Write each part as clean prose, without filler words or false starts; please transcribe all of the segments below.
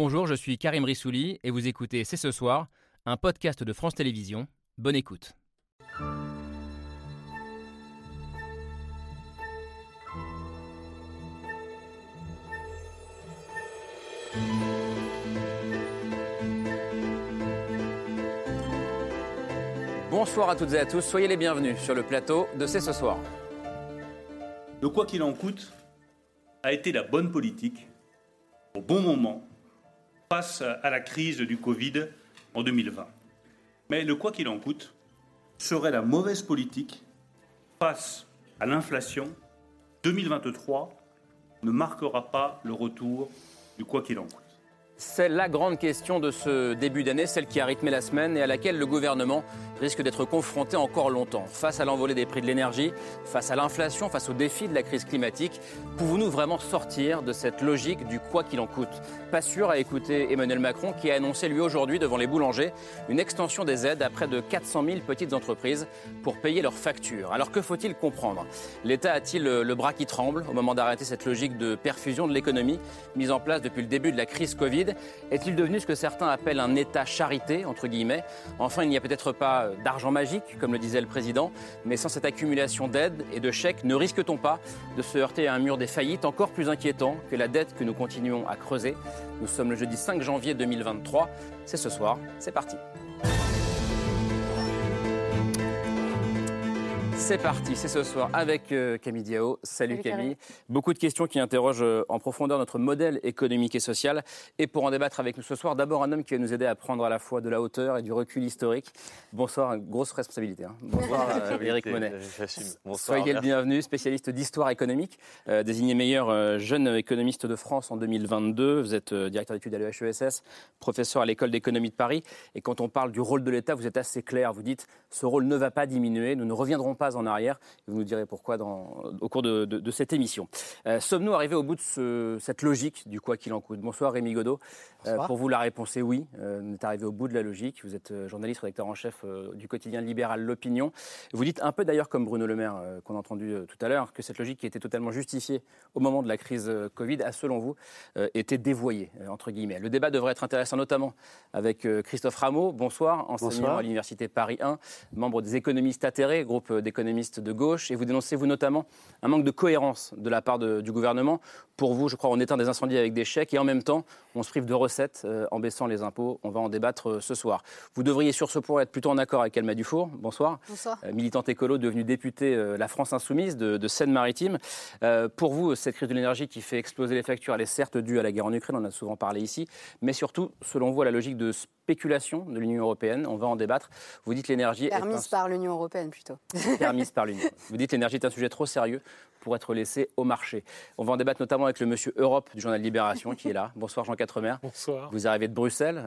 Bonjour, je suis Karim Rissouli et vous écoutez C'est ce soir, un podcast de France Télévisions. Bonne écoute. Bonsoir à toutes et à tous, soyez les bienvenus sur le plateau de C'est ce soir. Le quoi qu'il en coûte a été la bonne politique au bon moment face à la crise du Covid en 2020. Mais le quoi qu'il en coûte serait la mauvaise politique face à l'inflation. 2023 ne marquera pas le retour du quoi qu'il en coûte. C'est la grande question de ce début d'année, celle qui a rythmé la semaine et à laquelle le gouvernement risque d'être confronté encore longtemps. Face à l'envolée des prix de l'énergie, face à l'inflation, face au défi de la crise climatique, pouvons-nous vraiment sortir de cette logique du quoi qu'il en coûte ? Pas sûr à écouter Emmanuel Macron qui a annoncé lui aujourd'hui devant les boulangers une extension des aides à près de 400 000 petites entreprises pour payer leurs factures. Alors que faut-il comprendre ? L'État a-t-il le bras qui tremble au moment d'arrêter cette logique de perfusion de l'économie mise en place depuis le début de la crise Covid ? Est-il devenu ce que certains appellent un état charité, entre guillemets ? Enfin, il n'y a peut-être pas d'argent magique, comme le disait le président, mais sans cette accumulation d'aides et de chèques, ne risque-t-on pas de se heurter à un mur des faillites encore plus inquiétant que la dette que nous continuons à creuser ? Nous sommes le jeudi 5 janvier 2023. C'est ce soir, c'est parti. C'est parti, c'est ce soir avec Camille Diao. Salut Camille. Beaucoup de questions qui interrogent en profondeur notre modèle économique et social. Et pour en débattre avec nous ce soir, d'abord un homme qui va nous aider à prendre à la fois de la hauteur et du recul historique. Bonsoir, grosse responsabilité. Hein. Bonsoir Eric Monnet. J'assume. Bonsoir. Soyez le bienvenu, spécialiste d'histoire économique, désigné meilleur jeune économiste de France en 2022. Vous êtes directeur d'études à l'EHESS, professeur à l'École d'économie de Paris. Et quand on parle du rôle de l'État, vous êtes assez clair. Vous dites, ce rôle ne va pas diminuer, nous ne reviendrons pas en arrière. Vous nous direz pourquoi au cours de cette émission. Sommes-nous arrivés au bout de cette logique du quoi qu'il en coûte ? Bonsoir Rémi Godeau. Pour vous, la réponse est oui. On est arrivé au bout de la logique. Vous êtes journaliste, rédacteur en chef du quotidien libéral L'Opinion. Vous dites un peu d'ailleurs comme Bruno Le Maire qu'on a entendu tout à l'heure que cette logique qui était totalement justifiée au moment de la crise Covid a, selon vous, été dévoyée, entre guillemets. Le débat devrait être intéressant notamment avec Christophe Ramaux. Bonsoir, enseignant à l'Université Paris 1, membre des économistes atterrés, groupe d'économistes de gauche, et vous dénoncez, vous notamment, un manque de cohérence de la part du gouvernement. Pour vous, je crois, on éteint des incendies avec des chèques et en même temps, on se prive de recettes en baissant les impôts. On va en débattre ce soir. Vous devriez sur ce point être plutôt en accord avec Alma Dufour. Bonsoir. Bonsoir. Militante écolo, devenue députée la France insoumise de Seine-Maritime. Pour vous, cette crise de l'énergie qui fait exploser les factures, elle est certes due à la guerre en Ukraine, on en a souvent parlé ici, mais surtout, selon vous, à la logique de spéculation de l'Union européenne. On va en débattre. Vous dites l'énergie par l'Union européenne, plutôt. Permise par l'Union. Vous dites l'énergie est un sujet trop sérieux pour être laissé au marché. On va en débattre notamment avec le monsieur Europe du journal Libération qui est là. Bonsoir Jean Quatremer. Bonsoir. Vous arrivez de Bruxelles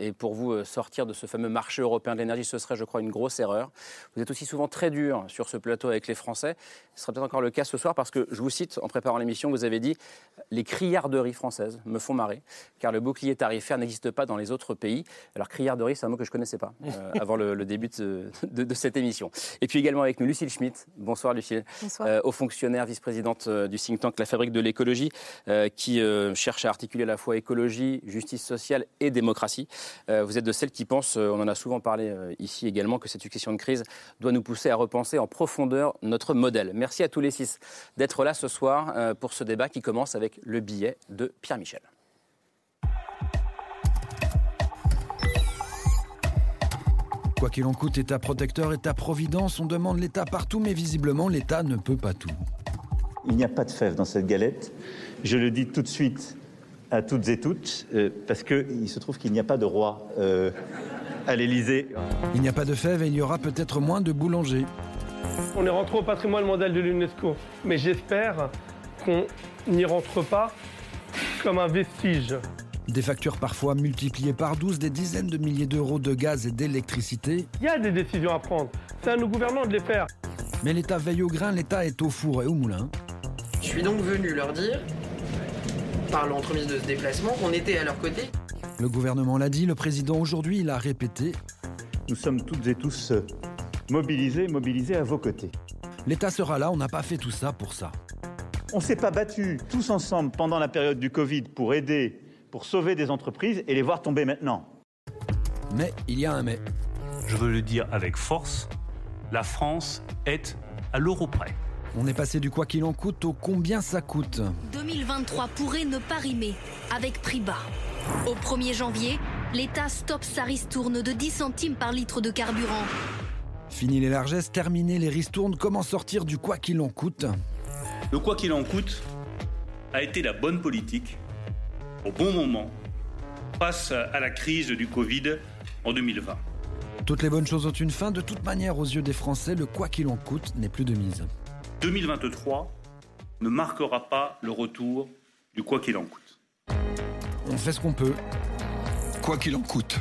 et pour vous sortir de ce fameux marché européen de l'énergie, ce serait, je crois, une grosse erreur. Vous êtes aussi souvent très dur sur ce plateau avec les Français. Ce sera peut-être encore le cas ce soir parce que, je vous cite, en préparant l'émission, vous avez dit « Les criarderies françaises me font marrer car le bouclier tarifaire n'existe pas dans les autres pays ». Alors, criarderie, c'est un mot que je ne connaissais pas avant le début de cette émission. Et puis également avec nous, Lucile Schmitt. Bonsoir, Lucile. Bonsoir. Haut fonctionnaire, vice-présidente du think tank La Fabrique de l'écologie, qui cherche à articuler à la fois écologie, justice sociale et démocratie. Vous êtes de celles qui pensent, on en a souvent parlé ici également, que cette succession de crises doit nous pousser à repenser en profondeur notre modèle. Merci à tous les six d'être là ce soir pour ce débat qui commence avec le billet de Pierre-Michel. Quoi qu'il en coûte, État protecteur, État providence, on demande l'État partout, mais visiblement l'État ne peut pas tout. Il n'y a pas de fève dans cette galette, je le dis tout de suite à toutes et toutes, parce qu'il se trouve qu'il n'y a pas de roi à l'Élysée. Il n'y a pas de fève et il y aura peut-être moins de boulangers. On est rentré au patrimoine mondial de l'UNESCO, mais j'espère qu'on n'y rentre pas comme un vestige. Des factures parfois multipliées par 12, des dizaines de milliers d'euros de gaz et d'électricité. Il y a des décisions à prendre, c'est à nos gouvernants de les faire. Mais l'État veille au grain, l'État est au four et au moulin. Je suis donc venu leur dire, par l'entremise de ce déplacement, qu'on était à leur côté. Le gouvernement l'a dit, le président aujourd'hui, il a répété. Nous sommes toutes et tous mobilisés à vos côtés. L'État sera là, on n'a pas fait tout ça pour ça. On ne s'est pas battus tous ensemble pendant la période du Covid pour aider pour sauver des entreprises et les voir tomber maintenant. Mais il y a un mais. Je veux le dire avec force, la France est à l'euro près. On est passé du quoi qu'il en coûte au combien ça coûte. 2023 pourrait ne pas rimer avec prix bas. Au 1er janvier, l'État stoppe sa ristourne de 10 centimes par litre de carburant. Fini les largesses, terminé les ristournes, comment sortir du quoi qu'il en coûte ? Le quoi qu'il en coûte a été la bonne politique, au bon moment, face à la crise du Covid en 2020. Toutes les bonnes choses ont une fin, de toute manière aux yeux des Français, le quoi qu'il en coûte n'est plus de mise. 2023 ne marquera pas le retour du quoi qu'il en coûte. On fait ce qu'on peut. Quoi qu'il en coûte.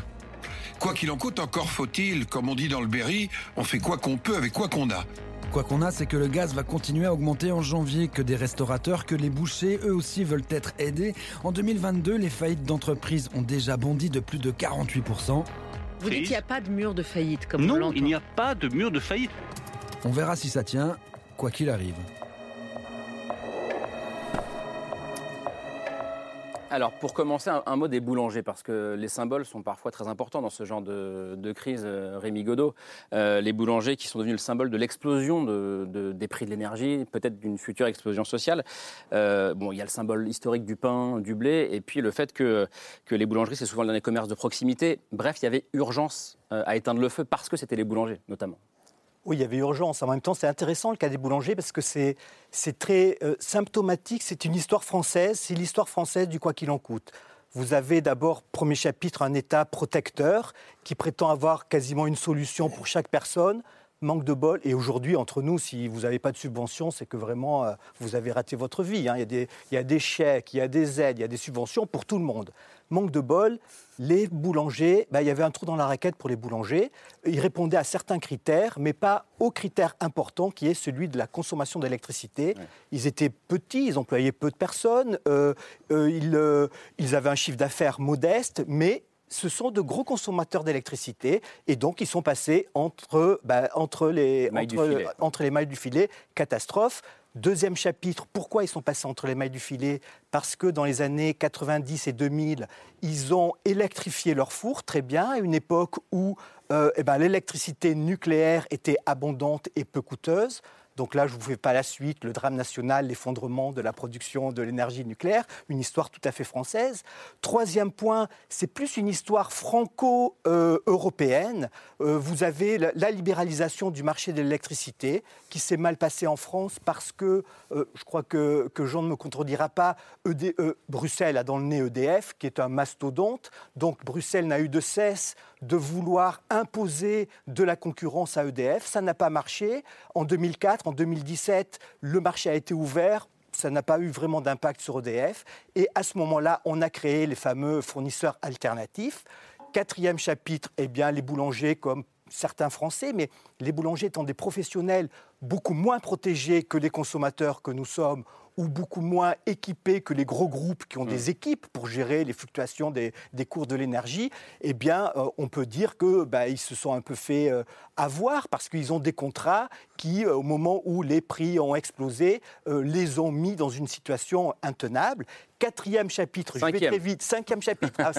Quoi qu'il en coûte, encore faut-il, comme on dit dans le Berry, on fait quoi qu'on peut avec quoi qu'on a. Quoi qu'on a, c'est que le gaz va continuer à augmenter en janvier, que des restaurateurs, que les bouchers, eux aussi, veulent être aidés. En 2022, les faillites d'entreprises ont déjà bondi de plus de 48%. Vous dites qu'il n'y a pas de mur de faillite, comme on l'entend. Non, il n'y a pas de mur de faillite. On verra si ça tient, quoi qu'il arrive. Alors, pour commencer, un mot des boulangers, parce que les symboles sont parfois très importants dans ce genre de crise, Rémi Godeau. Les boulangers qui sont devenus le symbole de l'explosion des prix de l'énergie, peut-être d'une future explosion sociale. Bon, il y a le symbole historique du pain, du blé, et puis le fait que les boulangeries, c'est souvent le dernier commerce de proximité. Bref, il y avait urgence à éteindre le feu, parce que c'était les boulangers, notamment. Oui, il y avait urgence. En même temps, c'est intéressant le cas des boulangers parce que c'est très symptomatique. C'est une histoire française. C'est l'histoire française du quoi qu'il en coûte. Vous avez d'abord, premier chapitre, un État protecteur qui prétend avoir quasiment une solution pour chaque personne. Manque de bol. Et aujourd'hui, entre nous, si vous n'avez pas de subvention, c'est que vraiment, vous avez raté votre vie. Hein. Il y a des chèques, il y a des aides, il y a des subventions pour tout le monde. Manque de bol, les boulangers, il y avait un trou dans la raquette pour les boulangers. Ils répondaient à certains critères, mais pas au critère important qui est celui de la consommation d'électricité. Ouais. Ils étaient petits, ils employaient peu de personnes, ils avaient un chiffre d'affaires modeste, mais... ce sont de gros consommateurs d'électricité et donc ils sont passés entre les mailles du filet. Catastrophe. Deuxième chapitre, pourquoi ils sont passés entre les mailles du filet ? Parce que dans les années 90 et 2000, ils ont électrifié leurs fours, très bien, à une époque où l'électricité nucléaire était abondante et peu coûteuse. Donc là, je ne vous fais pas la suite, le drame national, l'effondrement de la production de l'énergie nucléaire, une histoire tout à fait française. Troisième point, c'est plus une histoire franco-européenne. Vous avez la libéralisation du marché de l'électricité qui s'est mal passée en France parce que, je crois que Jean ne me contredira pas, Bruxelles a dans le nez EDF, qui est un mastodonte. Donc Bruxelles n'a eu de cesse de vouloir imposer de la concurrence à EDF. Ça n'a pas marché. En 2004, en 2017, le marché a été ouvert. Ça n'a pas eu vraiment d'impact sur EDF. Et à ce moment-là, on a créé les fameux fournisseurs alternatifs. Quatrième chapitre, les boulangers comme certains Français, mais les boulangers étant des professionnels beaucoup moins protégés que les consommateurs que nous sommes, ou beaucoup moins équipés que les gros groupes qui ont des équipes pour gérer les fluctuations des cours de l'énergie, on peut dire qu'ils se sont un peu fait avoir parce qu'ils ont des contrats qui, au moment où les prix ont explosé, les ont mis dans une situation intenable. Cinquième chapitre, ça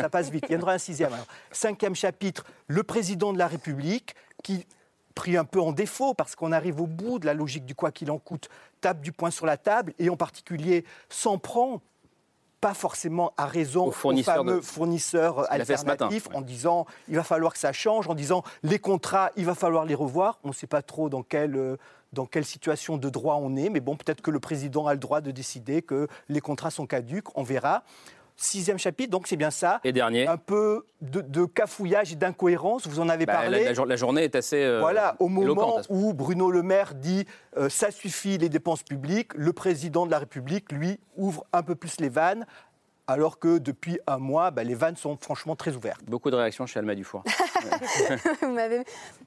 passe vite, il y en aura un sixième. Alors. Cinquième chapitre, le président de la République qui... pris un peu en défaut parce qu'on arrive au bout de la logique du quoi qu'il en coûte, tape du poing sur la table et en particulier s'en prend pas forcément à raison aux fameux fournisseurs alternatifs en disant il va falloir que ça change, en disant les contrats, il va falloir les revoir. On ne sait pas trop dans quelle situation de droit on est, mais bon, peut-être que le président a le droit de décider que les contrats sont caducs, on verra. Sixième chapitre, donc c'est bien ça. Et dernier. Un peu de cafouillage et d'incohérence, vous en avez parlé. La journée est assez au moment où Bruno Le Maire dit « ça suffit les dépenses publiques », le président de la République, lui, ouvre un peu plus les vannes, alors que depuis un mois, les vannes sont franchement très ouvertes. Beaucoup de réactions chez Alma Dufour.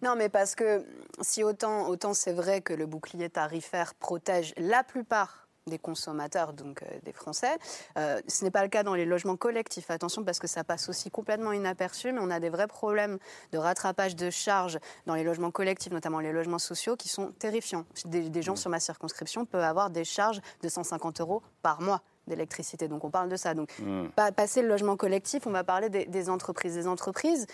Non, mais parce que si autant c'est vrai que le bouclier tarifaire protège la plupart des consommateurs, donc des Français. Ce n'est pas le cas dans les logements collectifs, attention, parce que ça passe aussi complètement inaperçu, mais on a des vrais problèmes de rattrapage de charges dans les logements collectifs, notamment les logements sociaux, qui sont terrifiants. Des gens sur ma circonscription peuvent avoir des charges de 150 euros par mois. d'électricité. Donc on parle de ça. Donc passer le logement collectif, on va parler des entreprises. Les entreprises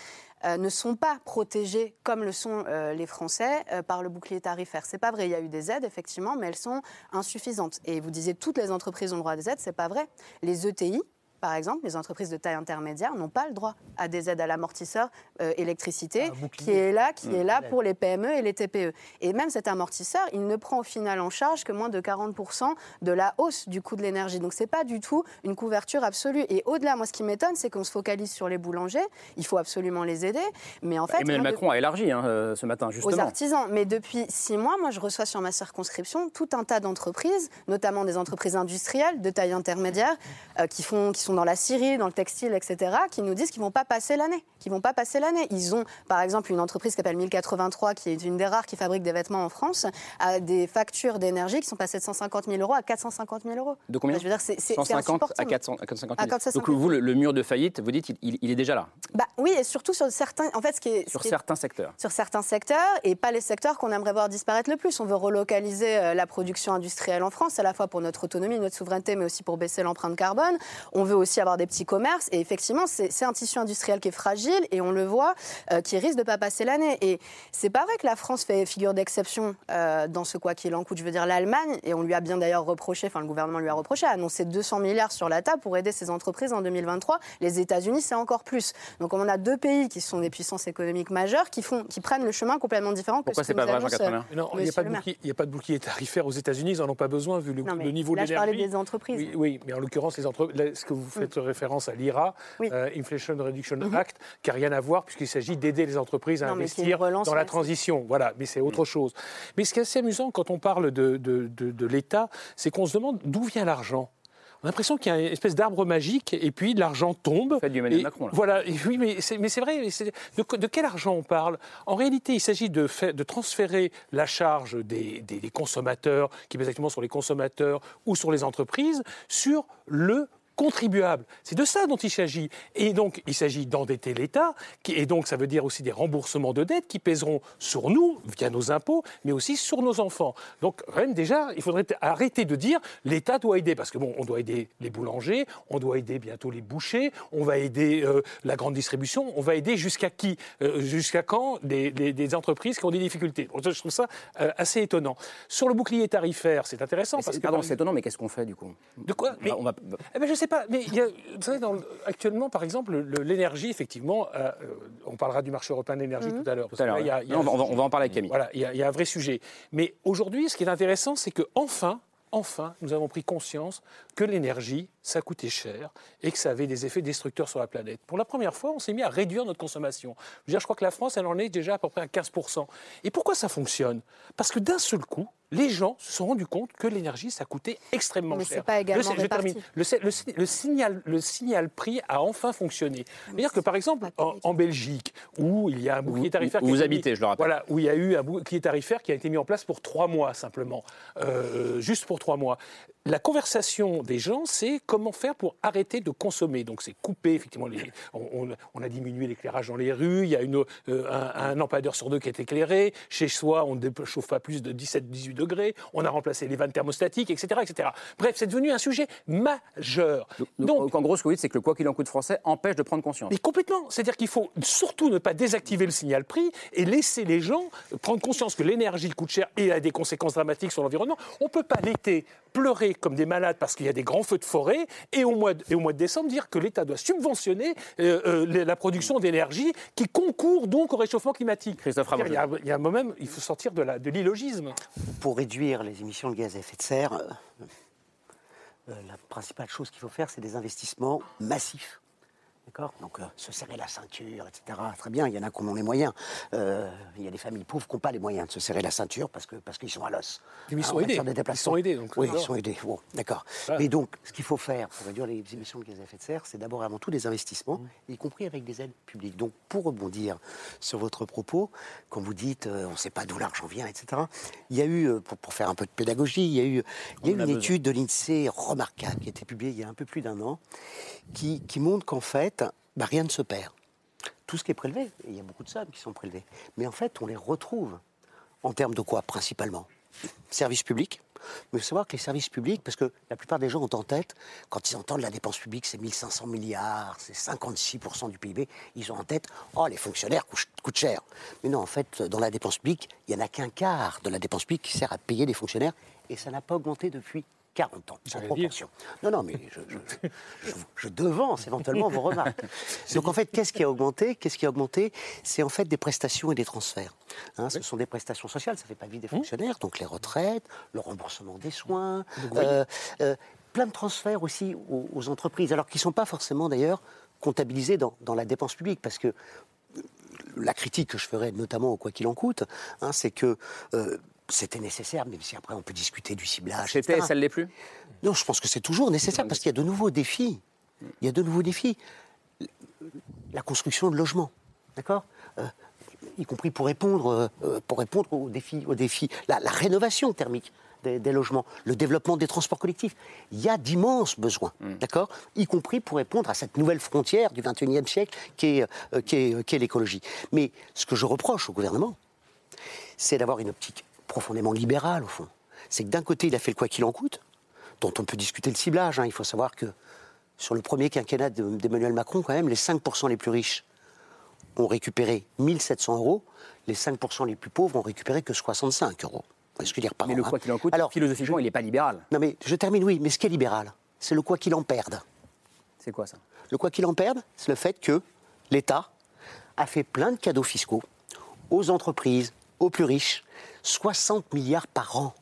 ne sont pas protégées comme le sont les Français par le bouclier tarifaire. C'est pas vrai. Il y a eu des aides effectivement, mais elles sont insuffisantes. Et vous disiez toutes les entreprises ont le droit à des aides, c'est pas vrai. Les ETI, par exemple, les entreprises de taille intermédiaire n'ont pas le droit à des aides à l'amortisseur électricité qui est là pour les PME et les TPE. Et même cet amortisseur, il ne prend au final en charge que moins de 40% de la hausse du coût de l'énergie. Donc, ce n'est pas du tout une couverture absolue. Et au-delà, moi, ce qui m'étonne, c'est qu'on se focalise sur les boulangers. Il faut absolument les aider. Mais en fait, Emmanuel Macron a élargi ce matin, justement. Aux artisans. Mais depuis 6 mois, moi, je reçois sur ma circonscription tout un tas d'entreprises, notamment des entreprises industrielles de taille intermédiaire qui sont dans la scierie, dans le textile, etc., qui nous disent qu'ils ne vont pas passer l'année. Ils ont, par exemple, une entreprise qui s'appelle 1083, qui est une des rares qui fabrique des vêtements en France, à des factures d'énergie qui sont passées de 150 000 € à 450 000 €. De combien ? Je veux dire, c'est 150 à 450 000 €. Donc vous, le mur de faillite, vous dites, il est déjà là. Bah oui, et surtout sur certains, en fait, certains secteurs. Sur certains secteurs, et pas les secteurs qu'on aimerait voir disparaître le plus. On veut relocaliser la production industrielle en France, à la fois pour notre autonomie, notre souveraineté, mais aussi pour baisser l'empreinte carbone. On veut aussi avoir des petits commerces et effectivement c'est un tissu industriel qui est fragile et on le voit qui risque de ne pas passer l'année. Et c'est pas vrai que la France fait figure d'exception dans ce quoi qu'il en coûte. Je veux dire, l'Allemagne, et on lui a bien d'ailleurs reproché, enfin le gouvernement lui a reproché, a annoncé 200 milliards sur la table pour aider ses entreprises en 2023. Les États-Unis, c'est encore plus. Donc on a 2 pays qui sont des puissances économiques majeures qui prennent le chemin complètement différent. Pourquoi que ce que nous annonce Jean Quatremer ? Non, il n'y a pas de bouclier tarifaire aux États-Unis, ils n'en ont pas besoin vu le niveau de l'énergie. Là, je parlais des entreprises. Oui, mais en l'occurrence, les entreprises, ce que vous faites référence à l'IRA, Inflation Reduction Act, qui n'a rien à voir puisqu'il s'agit d'aider les entreprises à investir dans la transition. Voilà, mais c'est autre chose. Mais ce qui est assez amusant quand on parle de l'État, c'est qu'on se demande d'où vient l'argent. On a l'impression qu'il y a une espèce d'arbre magique et puis l'argent tombe. C'est du Emmanuel Macron, là. Voilà, et oui, mais c'est vrai. Mais de quel argent on parle ? En réalité, il s'agit de transférer la charge des consommateurs, qui est exactement sur les consommateurs ou sur les entreprises, sur le contribuable. C'est de ça dont il s'agit. Et donc, il s'agit d'endetter l'État, et donc ça veut dire aussi des remboursements de dettes qui pèseront sur nous, via nos impôts, mais aussi sur nos enfants. Donc, même déjà, il faudrait arrêter de dire l'État doit aider, parce que bon, on doit aider les boulangers, on doit aider bientôt les bouchers, on va aider la grande distribution, on va aider jusqu'à qui, jusqu'à quand des entreprises qui ont des difficultés. Donc, je trouve ça assez étonnant. Sur le bouclier tarifaire, c'est intéressant. C'est étonnant, mais qu'est-ce qu'on fait, du coup ? De quoi ? Mais vous savez, actuellement, par exemple, l'énergie, effectivement, on parlera du marché européen de l'énergie tout à l'heure. On va en parler avec Camille. Voilà, il y a un vrai sujet. Mais aujourd'hui, ce qui est intéressant, c'est que enfin, nous avons pris conscience que l'énergie, ça coûtait cher et que ça avait des effets destructeurs sur la planète. Pour la première fois, on s'est mis à réduire notre consommation. Je crois que la France, elle en est déjà à peu près à 15%. Et pourquoi ça fonctionne ? Parce que d'un seul coup, les gens se sont rendus compte que l'énergie, ça coûtait extrêmement cher. Mais c'est pas également réparti. Le signal prix a enfin fonctionné. C'est-à-dire que, par exemple, en Belgique, où il y a un bouclier tarifaire... Où vous habitez, je le rappelle. Voilà, où il y a eu un bouclier tarifaire qui a été mis en place pour 3 mois, simplement. Juste pour 3 mois. La conversation des gens, c'est comment faire pour arrêter de consommer. Donc c'est couper, effectivement, on a diminué l'éclairage dans les rues, il y a un lampadaire sur 2 qui est éclairé, chez soi on ne chauffe pas plus de 17-18 degrés, on a remplacé les vannes thermostatiques, etc., etc. Bref, c'est devenu un sujet majeur. Donc en gros, ce que vous dites, c'est que le quoi qu'il en coûte français empêche de prendre conscience. Mais complètement, c'est-à-dire qu'il faut surtout ne pas désactiver le signal prix et laisser les gens prendre conscience que l'énergie coûte cher et a des conséquences dramatiques sur l'environnement. On ne peut pas l'été pleurer comme des malades parce qu'il y a des grands feux de forêt et au mois de décembre dire que l'État doit subventionner la production d'énergie qui concourt donc au réchauffement climatique. Christophe Ramaux. Il y a même, il faut sortir de l'illogisme. Pour réduire les émissions de gaz à effet de serre, la principale chose qu'il faut faire, c'est des investissements massifs. D'accord ? Donc, se serrer la ceinture, etc. Très bien, il y en a qui ont les moyens. Il y a des familles pauvres qui n'ont pas les moyens de se serrer la ceinture parce qu'ils sont à l'os. Mais ils sont aidés. Ils sont aidés. Donc, oui, ils sont aidés. Bon, d'accord. Voilà. Mais donc, ce qu'il faut faire pour réduire les émissions de gaz à effet de serre, c'est d'abord et avant tout des investissements, y compris avec des aides publiques. Donc, pour rebondir sur votre propos, quand vous dites on ne sait pas d'où l'argent vient, etc., il y a eu, pour faire un peu de pédagogie, il y a eu une étude de l'INSEE remarquable qui a été publiée il y a un peu plus d'un an qui montre qu'en fait, rien ne se perd. Tout ce qui est prélevé, et il y a beaucoup de sommes qui sont prélevées, mais en fait, on les retrouve en termes de quoi, principalement ? Services publics, mais il faut savoir que les services publics, parce que la plupart des gens ont en tête, quand ils entendent la dépense publique, c'est 1500 milliards, c'est 56% du PIB, ils ont en tête, oh, les fonctionnaires coûtent cher. Mais non, en fait, dans la dépense publique, il n'y en a qu'un quart de la dépense publique qui sert à payer des fonctionnaires, et ça n'a pas augmenté depuis 40 ans, sans proportion. Non, non, mais je devance éventuellement vos remarques. Donc en fait, qu'est-ce qui a augmenté ? Qu'est-ce qui a augmenté ? C'est en fait des prestations et des transferts. Hein, ce sont des prestations sociales, ça ne fait pas vivre des fonctionnaires, donc les retraites, le remboursement des soins, plein de transferts aussi aux entreprises, alors qu'ils ne sont pas forcément d'ailleurs comptabilisés dans la dépense publique, parce que la critique que je ferais notamment au « quoi qu'il en coûte », hein, c'est que... c'était nécessaire, même si après on peut discuter du ciblage. C'était, etc. Ça ne l'est plus ? Non, je pense que c'est toujours nécessaire parce qu'il y a de nouveaux défis. Il y a de nouveaux défis. La construction de logements, d'accord ? Y compris pour répondre aux défis. La rénovation thermique des logements, le développement des transports collectifs. Il y a d'immenses besoins, d'accord ? Y compris pour répondre à cette nouvelle frontière du XXIe siècle qu'est l'écologie. Mais ce que je reproche au gouvernement, c'est d'avoir une optique profondément libéral, au fond. C'est que d'un côté, il a fait le quoi qu'il en coûte, dont on peut discuter le ciblage. Hein. Il faut savoir que sur le premier quinquennat d'Emmanuel Macron, quand même, les 5% les plus riches ont récupéré 1 700 €, les 5% les plus pauvres ont récupéré que 65 €. Est-ce que dire par an, le quoi qu'il en coûte, alors, philosophiquement, il n'est pas libéral. Non, mais je termine, oui, mais ce qui est libéral, c'est le quoi qu'il en perde. C'est quoi ça ? Le quoi qu'il en perde, c'est le fait que l'État a fait plein de cadeaux fiscaux aux entreprises, aux plus riches, 60 milliards par an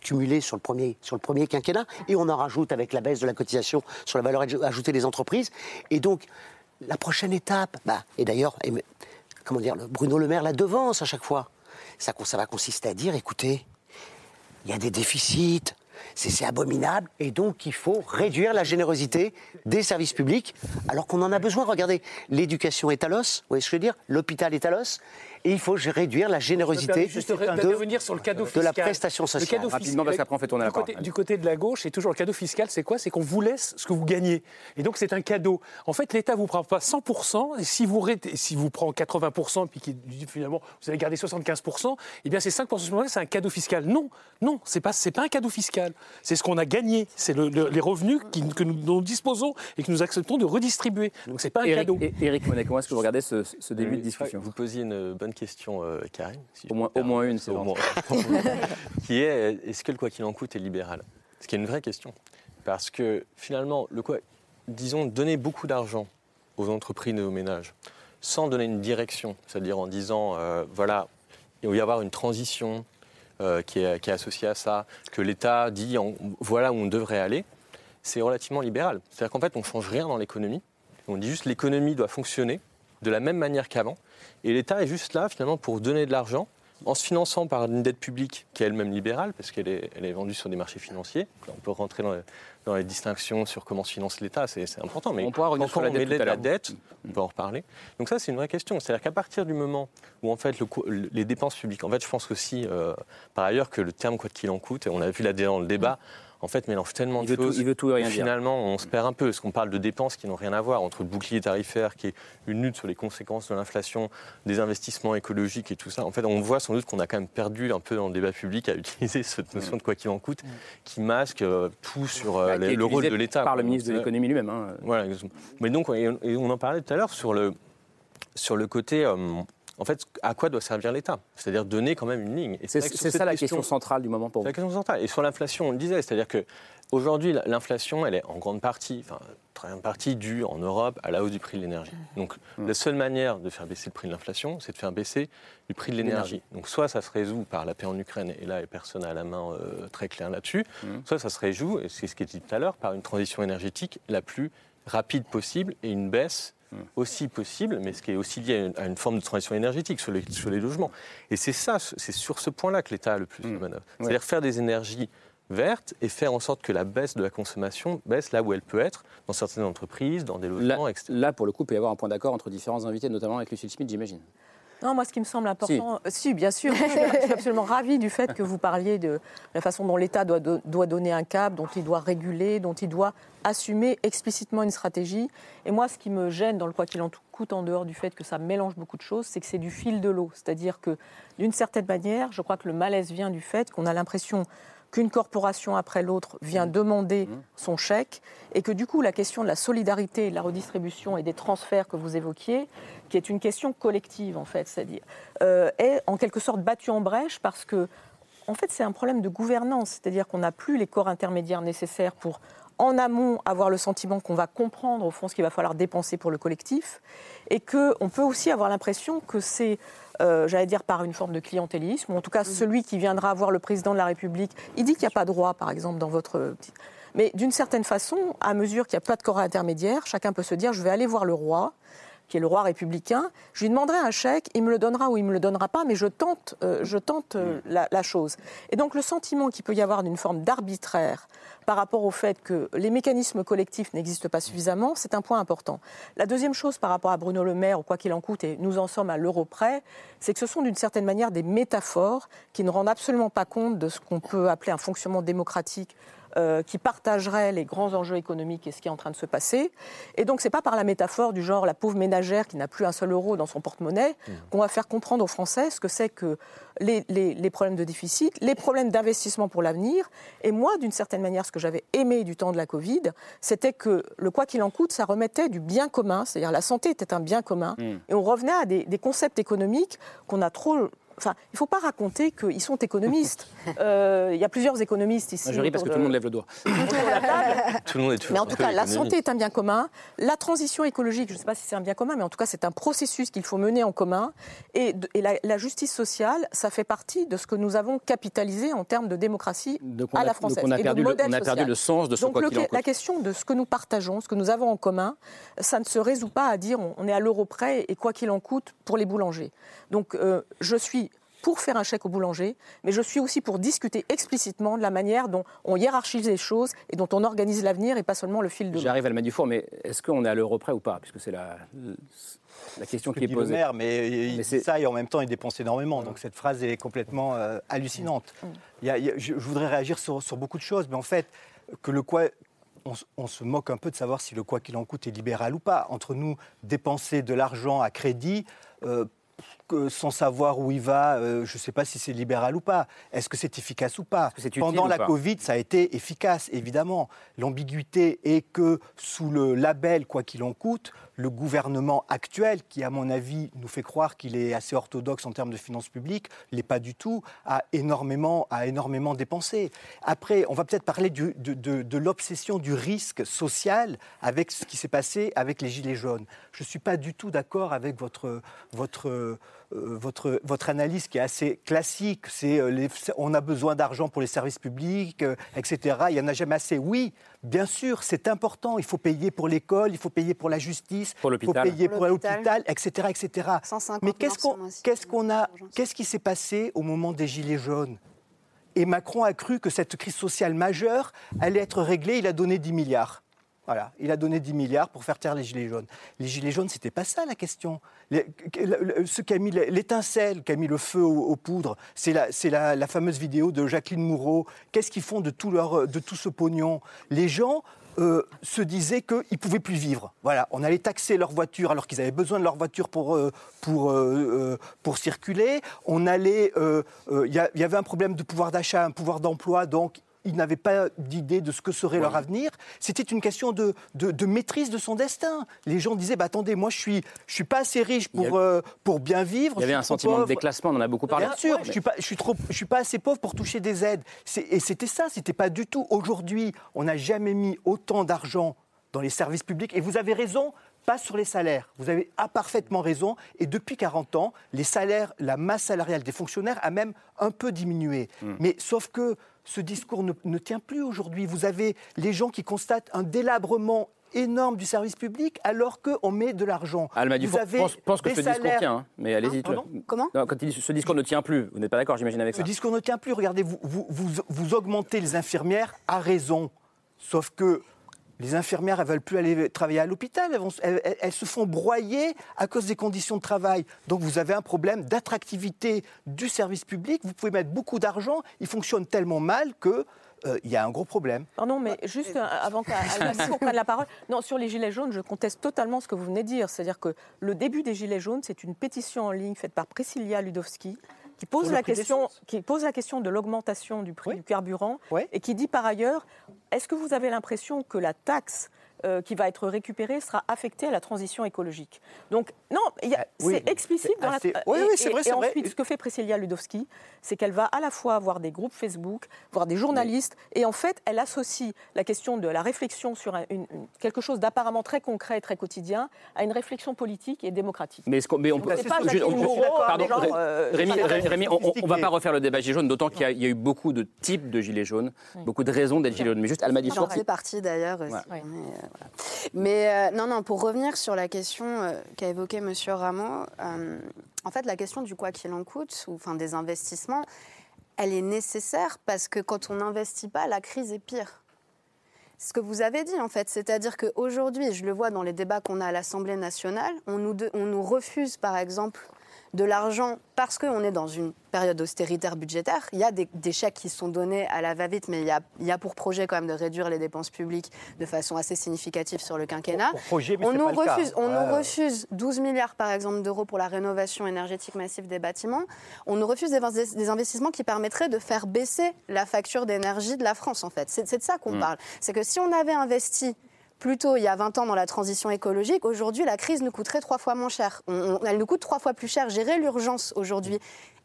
cumulés sur le premier quinquennat, et on en rajoute avec la baisse de la cotisation sur la valeur ajoutée des entreprises. Et donc, la prochaine étape, et d'ailleurs, Bruno Le Maire la devance à chaque fois, ça va consister à dire, écoutez, il y a des déficits, c'est abominable, et donc il faut réduire la générosité des services publics, alors qu'on en a besoin. Regardez, l'éducation est à l'os, vous voyez ce que je veux dire ? L'hôpital est à l'os, et il faut réduire la générosité de la prestation sociale. Le cadeau fiscal, parce qu'après on fait tourner la parole. Du côté de la gauche, c'est toujours le cadeau fiscal, c'est quoi ? C'est qu'on vous laisse ce que vous gagnez, et donc c'est un cadeau. En fait, l'État ne vous prend pas 100%, et si vous prend 80%, puis finalement vous allez garder 75%, eh bien ces 5%, c'est un cadeau fiscal. Non, c'est pas un cadeau fiscal. C'est ce qu'on a gagné, c'est les revenus que nous disposons et que nous acceptons de redistribuer. Donc ce n'est pas un cadeau. Éric Monnet, comment est-ce que vous regardez ce début de discussion ? Vous posiez une bonne question, Karim. Si au moins une, c'est bon. Qui est, est-ce que le quoi qu'il en coûte est libéral ? Ce qui est une vraie question. Parce que finalement, donner beaucoup d'argent aux entreprises et aux ménages, sans donner une direction, c'est-à-dire en disant, il va y avoir une transition, qui est associé à ça, que l'État dit voilà où on devrait aller, c'est relativement libéral. C'est-à-dire qu'en fait, on ne change rien dans l'économie. On dit juste que l'économie doit fonctionner de la même manière qu'avant. Et l'État est juste là, finalement, pour donner de l'argent en se finançant par une dette publique qui est elle-même libérale, parce qu'elle est vendue sur des marchés financiers. On peut rentrer dans les distinctions sur comment se finance l'État, c'est important. Mais on pourra revenir sur la dette, on peut en reparler. Donc ça, c'est une vraie question. C'est-à-dire qu'à partir du moment où, en fait, les dépenses publiques... En fait, je pense aussi, par ailleurs, que le terme « quoi qu'il en coûte », on l'a vu là dans le débat, en fait, mélange tellement de choses. Il veut tout et rien dire. Finalement, on se perd un peu, parce qu'on parle de dépenses qui n'ont rien à voir, entre le bouclier tarifaire, qui est une lutte sur les conséquences de l'inflation, des investissements écologiques et tout ça. En fait, on voit sans doute qu'on a quand même perdu un peu dans le débat public à utiliser cette notion de quoi qu'il en coûte, qui masque tout sur le rôle de l'État. Par le ministre de l'économie lui-même. Hein. Voilà, exactement. Mais donc, et on en parlait tout à l'heure sur le côté... En fait, à quoi doit servir l'État ? C'est-à-dire donner quand même une ligne. Et c'est ça la question centrale du moment pour vous. C'est la question centrale. Et sur l'inflation, on le disait, c'est-à-dire qu'aujourd'hui, l'inflation, elle est en grande partie due en Europe à la hausse du prix de l'énergie. Donc la seule manière de faire baisser le prix de l'inflation, c'est de faire baisser le prix de l'énergie. Donc soit ça se résout par la paix en Ukraine, et là, personne n'a la main très claire là-dessus, soit ça se résout, et c'est ce qui est dit tout à l'heure, par une transition énergétique la plus rapide possible et une baisse aussi possible, mais ce qui est aussi lié à une forme de transition énergétique sur les logements. Et c'est sur ce point-là que l'État a le plus de manœuvre. Ouais. C'est-à-dire faire des énergies vertes et faire en sorte que la baisse de la consommation baisse là où elle peut être, dans certaines entreprises, dans des logements, etc. Là, pour le coup, il peut y avoir un point d'accord entre différents invités, notamment avec Lucile Schmitt, j'imagine. Non, moi, ce qui me semble important... Si bien sûr. Je suis absolument ravie du fait que vous parliez de la façon dont l'État doit donner un cap, dont il doit réguler, dont il doit assumer explicitement une stratégie. Et moi, ce qui me gêne dans le quoi qu'il en coûte, en dehors du fait que ça mélange beaucoup de choses, c'est que c'est du fil de l'eau. C'est-à-dire que, d'une certaine manière, je crois que le malaise vient du fait qu'on a l'impression qu'une corporation après l'autre vient demander son chèque et que du coup la question de la solidarité, de la redistribution et des transferts que vous évoquiez, qui est une question collective en fait, c'est-à-dire, est en quelque sorte battue en brèche parce que en fait c'est un problème de gouvernance, c'est-à-dire qu'on n'a plus les corps intermédiaires nécessaires pour en amont avoir le sentiment qu'on va comprendre au fond ce qu'il va falloir dépenser pour le collectif et qu'on peut aussi avoir l'impression que c'est, j'allais dire par une forme de clientélisme, ou en tout cas celui qui viendra voir le président de la République, il dit qu'il n'y a pas de roi par exemple dans votre... Mais d'une certaine façon, à mesure qu'il n'y a pas de corps intermédiaire, chacun peut se dire je vais aller voir le roi, qui est le roi républicain, je lui demanderai un chèque, il me le donnera ou il ne me le donnera pas, mais je tente la chose. Et donc le sentiment qu'il peut y avoir d'une forme d'arbitraire par rapport au fait que les mécanismes collectifs n'existent pas suffisamment, c'est un point important. La deuxième chose par rapport à Bruno Le Maire, ou quoi qu'il en coûte, et nous en sommes à l'euro près, c'est que ce sont d'une certaine manière des métaphores qui ne rendent absolument pas compte de ce qu'on peut appeler un fonctionnement démocratique qui partagerait les grands enjeux économiques et ce qui est en train de se passer. Et donc, ce n'est pas par la métaphore du genre la pauvre ménagère qui n'a plus un seul euro dans son porte-monnaie qu'on va faire comprendre aux Français ce que c'est que les problèmes de déficit, les problèmes d'investissement pour l'avenir. Et moi, d'une certaine manière, ce que j'avais aimé du temps de la Covid, c'était que le quoi qu'il en coûte, ça remettait du bien commun, c'est-à-dire la santé était un bien commun. Et on revenait à des concepts économiques qu'on a trop... Enfin, il ne faut pas raconter qu'ils sont économistes. Il y a plusieurs économistes ici. Je ris parce que tout le monde lève le doigt. Tout le monde est toujours. Mais en tout cas, la santé est un bien commun. La transition écologique, je ne sais pas si c'est un bien commun, mais en tout cas, c'est un processus qu'il faut mener en commun. Et la justice sociale, ça fait partie de ce que nous avons capitalisé en termes de démocratie à la française. Donc on a perdu le sens de ce quoi qu'il en coûte. La question de ce que nous partageons, ce que nous avons en commun, ça ne se résout pas à dire on est à l'euro près et quoi qu'il en coûte pour les boulangers. Donc je suis pour faire un chèque au boulanger, mais je suis aussi pour discuter explicitement de la manière dont on hiérarchise les choses et dont on organise l'avenir et pas seulement le fil de l'eau. J'arrive à Alma Dufour, mais est-ce qu'on est à l'euro près ou pas ? Puisque c'est la question qui est posée. Le maire, mais c'est ça et en même temps il dépense énormément, donc cette phrase est complètement hallucinante. Je voudrais réagir sur beaucoup de choses, mais en fait, que le quoi... On se moque un peu de savoir si le quoi qu'il en coûte est libéral ou pas. Entre nous, dépenser de l'argent à crédit... sans savoir où il va, je ne sais pas si c'est libéral ou pas. Est-ce que c'est efficace ou pas ? Pendant la Covid, ça a été efficace, évidemment. L'ambiguïté est que sous le label « quoi qu'il en coûte », le gouvernement actuel, qui à mon avis nous fait croire qu'il est assez orthodoxe en termes de finances publiques, l'est pas du tout, a énormément dépensé. Après, on va peut-être parler de l'obsession du risque social avec ce qui s'est passé avec les Gilets jaunes. Je ne suis pas du tout d'accord avec votre analyse qui est assez classique. On a besoin d'argent pour les services publics, etc. Il n'y en a jamais assez. Oui, bien sûr, c'est important. Il faut payer pour l'école, il faut payer pour la justice, il faut payer pour l'hôpital, etc. etc. Mais qu'est-ce qui s'est passé au moment des Gilets jaunes ? Et Macron a cru que cette crise sociale majeure allait être réglée. Il a donné 10 milliards. Voilà, il a donné 10 milliards pour faire taire les Gilets jaunes. Les Gilets jaunes, c'était pas ça la question. Ce qui a mis l'étincelle, qui a mis le feu aux poudres, c'est la fameuse vidéo de Jacqueline Moureau. Qu'est-ce qu'ils font de tout ce pognon ? Les gens se disaient qu'ils ne pouvaient plus vivre. Voilà, on allait taxer leur voiture alors qu'ils avaient besoin de leur voiture pour circuler. On allait, y avait un problème de pouvoir d'achat, un pouvoir d'emploi, donc... Ils n'avaient pas d'idée de ce que serait leur avenir. C'était une question de maîtrise de son destin. Les gens disaient attendez, moi je suis pas assez riche pour bien vivre. Il y avait un sentiment pauvre. De déclassement, on en a beaucoup parlé. Bien sûr, mais... je suis pas assez pauvre pour toucher des aides. C'était ça, c'était pas du tout. Aujourd'hui, on n'a jamais mis autant d'argent dans les services publics. Et vous avez raison. Pas sur les salaires. Vous avez parfaitement raison. Et depuis 40 ans, les salaires, la masse salariale des fonctionnaires a même un peu diminué. Mais sauf que ce discours ne tient plus aujourd'hui. Vous avez les gens qui constatent un délabrement énorme du service public alors qu'on met de l'argent. Alma Dufour, pense que ce discours tient. Mais allez-y. Comment ? Non, quand il dit ce discours ne tient plus, vous n'êtes pas d'accord, j'imagine, avec ça. Ce discours ne tient plus. Regardez, vous augmentez les infirmières à raison. Sauf que... Les infirmières, elles ne veulent plus aller travailler à l'hôpital. Elles se font broyer à cause des conditions de travail. Donc vous avez un problème d'attractivité du service public. Vous pouvez mettre beaucoup d'argent. Il fonctionne tellement mal que... il y a un gros problème. Pardon, mais juste avant qu'on prenne la parole, non, sur les Gilets jaunes, je conteste totalement ce que vous venez de dire. C'est-à-dire que le début des Gilets jaunes, c'est une pétition en ligne faite par Priscillia Ludosky, qui pose la question de l'augmentation du prix du carburant et qui dit par ailleurs, est-ce que vous avez l'impression que la taxe qui va être récupérée sera affectée à la transition écologique. Donc, non, c'est explicite. C'est vrai. Ensuite, ce que fait Priscillia Ludosky, c'est qu'elle va à la fois voir des groupes Facebook, voir des journalistes, et en fait, elle associe la question de la réflexion sur quelque chose d'apparemment très concret, très quotidien, à une réflexion politique et démocratique. Rémi, on ne va pas refaire le débat Gilets jaunes, d'autant qu'il y a eu beaucoup de types de Gilets jaunes, beaucoup de raisons d'être Gilets jaunes. Mais juste, Alma Dufour. C'est parti d'ailleurs. Voilà. Mais pour revenir sur la question qu'a évoquée M. Ramaux, en fait, la question du quoi qu'il en coûte, des investissements, elle est nécessaire parce que quand on n'investit pas, la crise est pire. C'est ce que vous avez dit, en fait. C'est-à-dire qu'aujourd'hui, je le vois dans les débats qu'on a à l'Assemblée nationale, on nous refuse, par exemple, de l'argent parce qu'on est dans une période austéritaire budgétaire. Il y a des chèques qui sont donnés à la va-vite, mais il y a pour projet quand même de réduire les dépenses publiques de façon assez significative sur le quinquennat. On nous refuse 12 milliards, par exemple, d'euros pour la rénovation énergétique massive des bâtiments. On nous refuse des investissements qui permettraient de faire baisser la facture d'énergie de la France, en fait. C'est de ça qu'on parle. C'est que si on avait investi plutôt il y a 20 ans dans la transition écologique, aujourd'hui la crise nous coûterait 3 fois moins cher. Elle nous coûte 3 fois plus cher. Gérer l'urgence aujourd'hui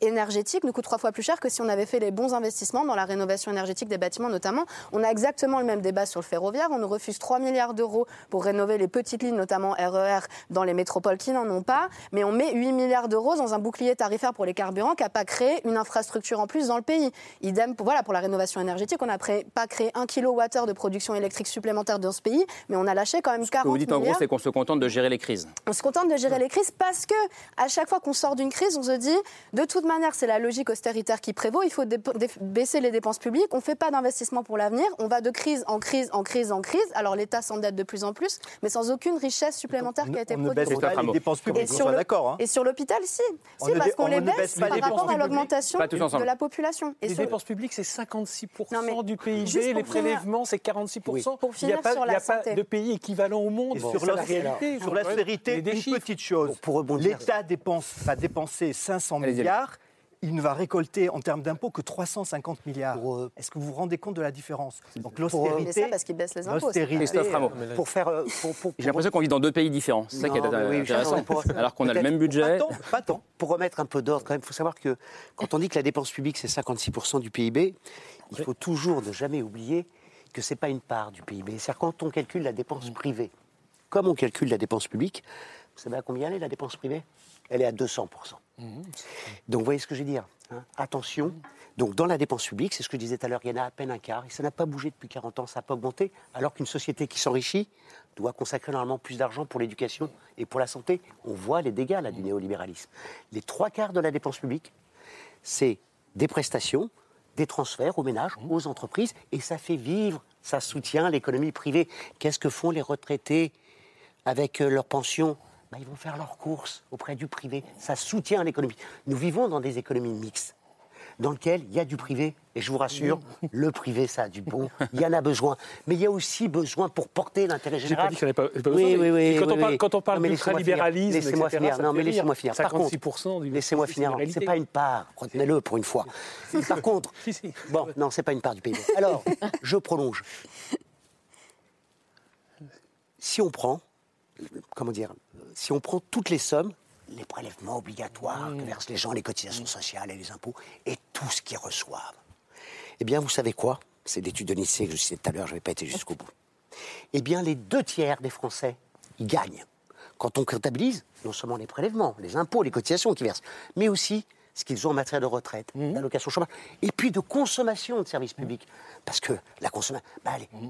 énergétique nous coûte 3 fois plus cher que si on avait fait les bons investissements dans la rénovation énergétique des bâtiments notamment. On a exactement le même débat sur le ferroviaire. On nous refuse 3 milliards d'euros pour rénover les petites lignes, notamment RER, dans les métropoles qui n'en ont pas. Mais on met 8 milliards d'euros dans un bouclier tarifaire pour les carburants qui n'a pas créé une infrastructure en plus dans le pays. Idem pour la rénovation énergétique. On n'a pas créé 1 kWh de production électrique supplémentaire dans ce pays. Mais on a lâché quand même 40 milliards. Ce que vous dites en gros, c'est qu'on se contente de gérer les crises. On se contente de gérer les crises parce qu'à chaque fois qu'on sort d'une crise, on se dit, de toute manière, c'est la logique austéritaire qui prévaut, il faut baisser les dépenses publiques, on ne fait pas d'investissement pour l'avenir, on va de crise en crise en crise en crise. Alors l'État s'endette de plus en plus, mais sans aucune richesse supplémentaire qui a été produite. On ne baisse pas les dépenses publiques, d'accord. Et sur l'hôpital, si parce qu'on les baisse par rapport à l'augmentation de la population. Les dépenses publiques, c'est 56% du PIB, les prélèvements, c'est 46%. Pour finir sur la santé. De pays équivalents au monde. Sur l'austérité, une petite chose. Pour rebondir, l'État va dépenser 500 milliards. Il ne va récolter en termes d'impôts que 350 milliards. Est-ce que vous vous rendez compte de la différence ? Donc l'austérité, parce qu'il baisse les impôts. Christophe Ramaux. J'ai l'impression qu'on vit dans 2 pays différents. C'est ça qui est intéressant. Alors qu'on a le même budget. Pas tant. Pour remettre un peu d'ordre, quand même, il faut savoir que quand on dit que la dépense publique c'est 56% du PIB, il faut toujours ne jamais oublier que ce n'est pas une part du PIB. C'est-à-dire quand on calcule la dépense privée, comme on calcule la dépense publique, vous savez à combien elle est, la dépense privée ? Elle est à 200%. Donc vous voyez ce que je veux dire, hein ? Attention, donc dans la dépense publique, c'est ce que je disais tout à l'heure, il y en a à peine un quart, et ça n'a pas bougé depuis 40 ans, ça n'a pas augmenté, alors qu'une société qui s'enrichit doit consacrer normalement plus d'argent pour l'éducation et pour la santé. On voit les dégâts là, du néolibéralisme. Les 3 quarts de la dépense publique, c'est des prestations, des transferts aux ménages, aux entreprises, et ça fait vivre, ça soutient l'économie privée. Qu'est-ce que font les retraités avec leurs pensions ? Ils vont faire leurs courses auprès du privé, ça soutient l'économie. Nous vivons dans des économies mixtes, dans lesquelles il y a du privé, et je vous rassure, le privé, ça a du bon, il y en a besoin. Mais il y a aussi besoin pour porter l'intérêt général. J'ai pas dit qu'il n'y en avait pas besoin, quand on parle d'ultralibéralisme, laissez-moi finir. Laissez-moi finir. Par contre, laissez-moi finir, c'est pas une part, retenez-le pour une fois. Par contre, c'est pas une part du PIB. Alors, je prolonge. Si on prend toutes les sommes, les prélèvements obligatoires que versent les gens, les cotisations sociales et les impôts, et tout ce qu'ils reçoivent, eh bien, vous savez quoi ? C'est l'étude de l'INSEE que je citais tout à l'heure, je n'avais pas été jusqu'au bout. Eh bien, les 2 tiers des Français gagnent. Quand on comptabilise non seulement les prélèvements, les impôts, les cotisations qu'ils versent, mais aussi ce qu'ils ont en matière de retraite, d'allocation chômage, et puis de consommation de services publics. Parce que la consommation,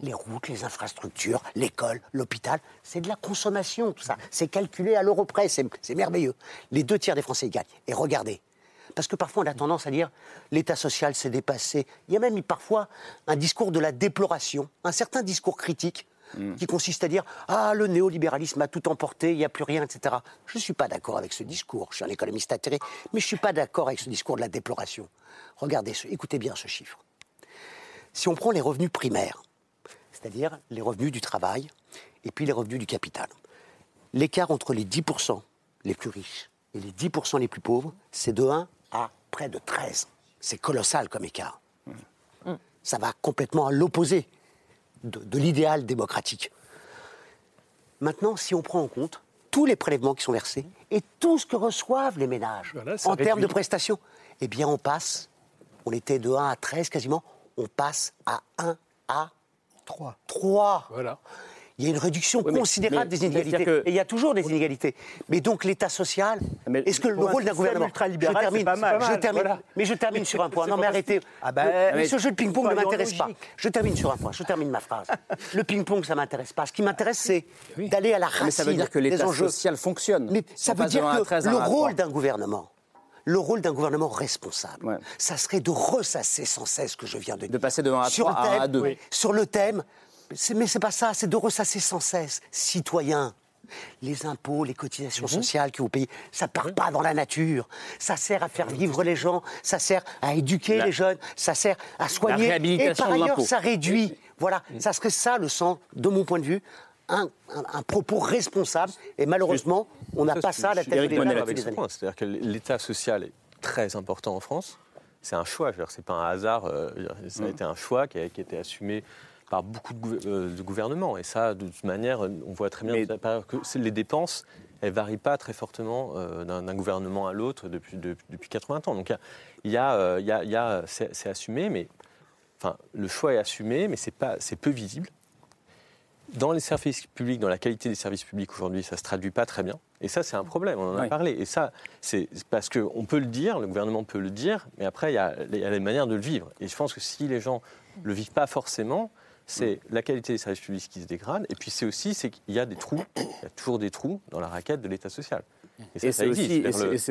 les routes, les infrastructures, l'école, l'hôpital, c'est de la consommation, tout ça. C'est calculé à l'euro près, c'est merveilleux. Les 2 tiers des Français gagnent. Et regardez, parce que parfois on a tendance à dire l'État social s'est dépassé. Il y a même parfois un discours de la déploration, un certain discours critique, qui consiste à dire « Ah, le néolibéralisme a tout emporté, il n'y a plus rien, etc. » Je ne suis pas d'accord avec ce discours, je suis un économiste atterré, mais je ne suis pas d'accord avec ce discours de la déploration. Regardez, écoutez bien ce chiffre. Si on prend les revenus primaires, c'est-à-dire les revenus du travail et puis les revenus du capital, l'écart entre les 10% les plus riches et les 10% les plus pauvres, c'est de 1 à près de 13. C'est colossal comme écart. Mmh. Ça va complètement à l'opposé de l'idéal démocratique. Maintenant, si on prend en compte tous les prélèvements qui sont versés et tout ce que reçoivent les ménages en termes de prestations, eh bien on passe, on était de 1 à 13 quasiment, on passe à 1 à 3. Voilà. Il y a une réduction considérable des inégalités. Que... Et il y a toujours des inégalités. Mais donc l'État social, est-ce que le rôle d'un gouvernement... Je termine sur un point. Non mais arrêtez. Ce jeu de ping-pong ne m'intéresse pas. Je termine sur un point. Je termine ma phrase. Le ping-pong, ça ne m'intéresse pas. Ce qui m'intéresse, c'est d'aller à la racine des enjeux. Mais ça veut dire que l'État social fonctionne. Mais ça veut dire que le rôle d'un gouvernement responsable, ça serait de ressasser sans cesse ce que je viens de dire. De passer de 1 à 3 à 2. Sur le thème... Mais c'est pas ça, c'est de ressasser sans cesse, citoyens, les impôts, les cotisations sociales que vous payez, ça part pas dans la nature, ça sert à faire vivre les gens, ça sert à éduquer les jeunes, ça sert à soigner, et par ailleurs ça réduit. Voilà, ça serait ça le sens, de mon point de vue, un propos responsable, et malheureusement, on n'a pas ça à la tête de l'État. C'est-à-dire que l'État social est très important en France, c'est un choix, c'est pas un hasard, ça a été un choix qui a été assumé par beaucoup de gouvernements. Et ça, de toute manière, on voit très bien que les dépenses, elles ne varient pas très fortement d'un gouvernement à l'autre depuis 80 ans. Donc, c'est assumé, mais... Enfin, le choix est assumé, mais c'est peu visible. Dans les services publics, dans la qualité des services publics aujourd'hui, ça ne se traduit pas très bien. Et ça, c'est un problème, on en a parlé. Et ça, c'est parce qu'on peut le dire, le gouvernement peut le dire, mais après, il y a les manières de le vivre. Et je pense que si les gens ne le vivent pas forcément... C'est la qualité des services publics qui se dégrade. Et puis c'est qu'il y a des trous, il y a toujours des trous dans la raquette de l'État social. Et c'est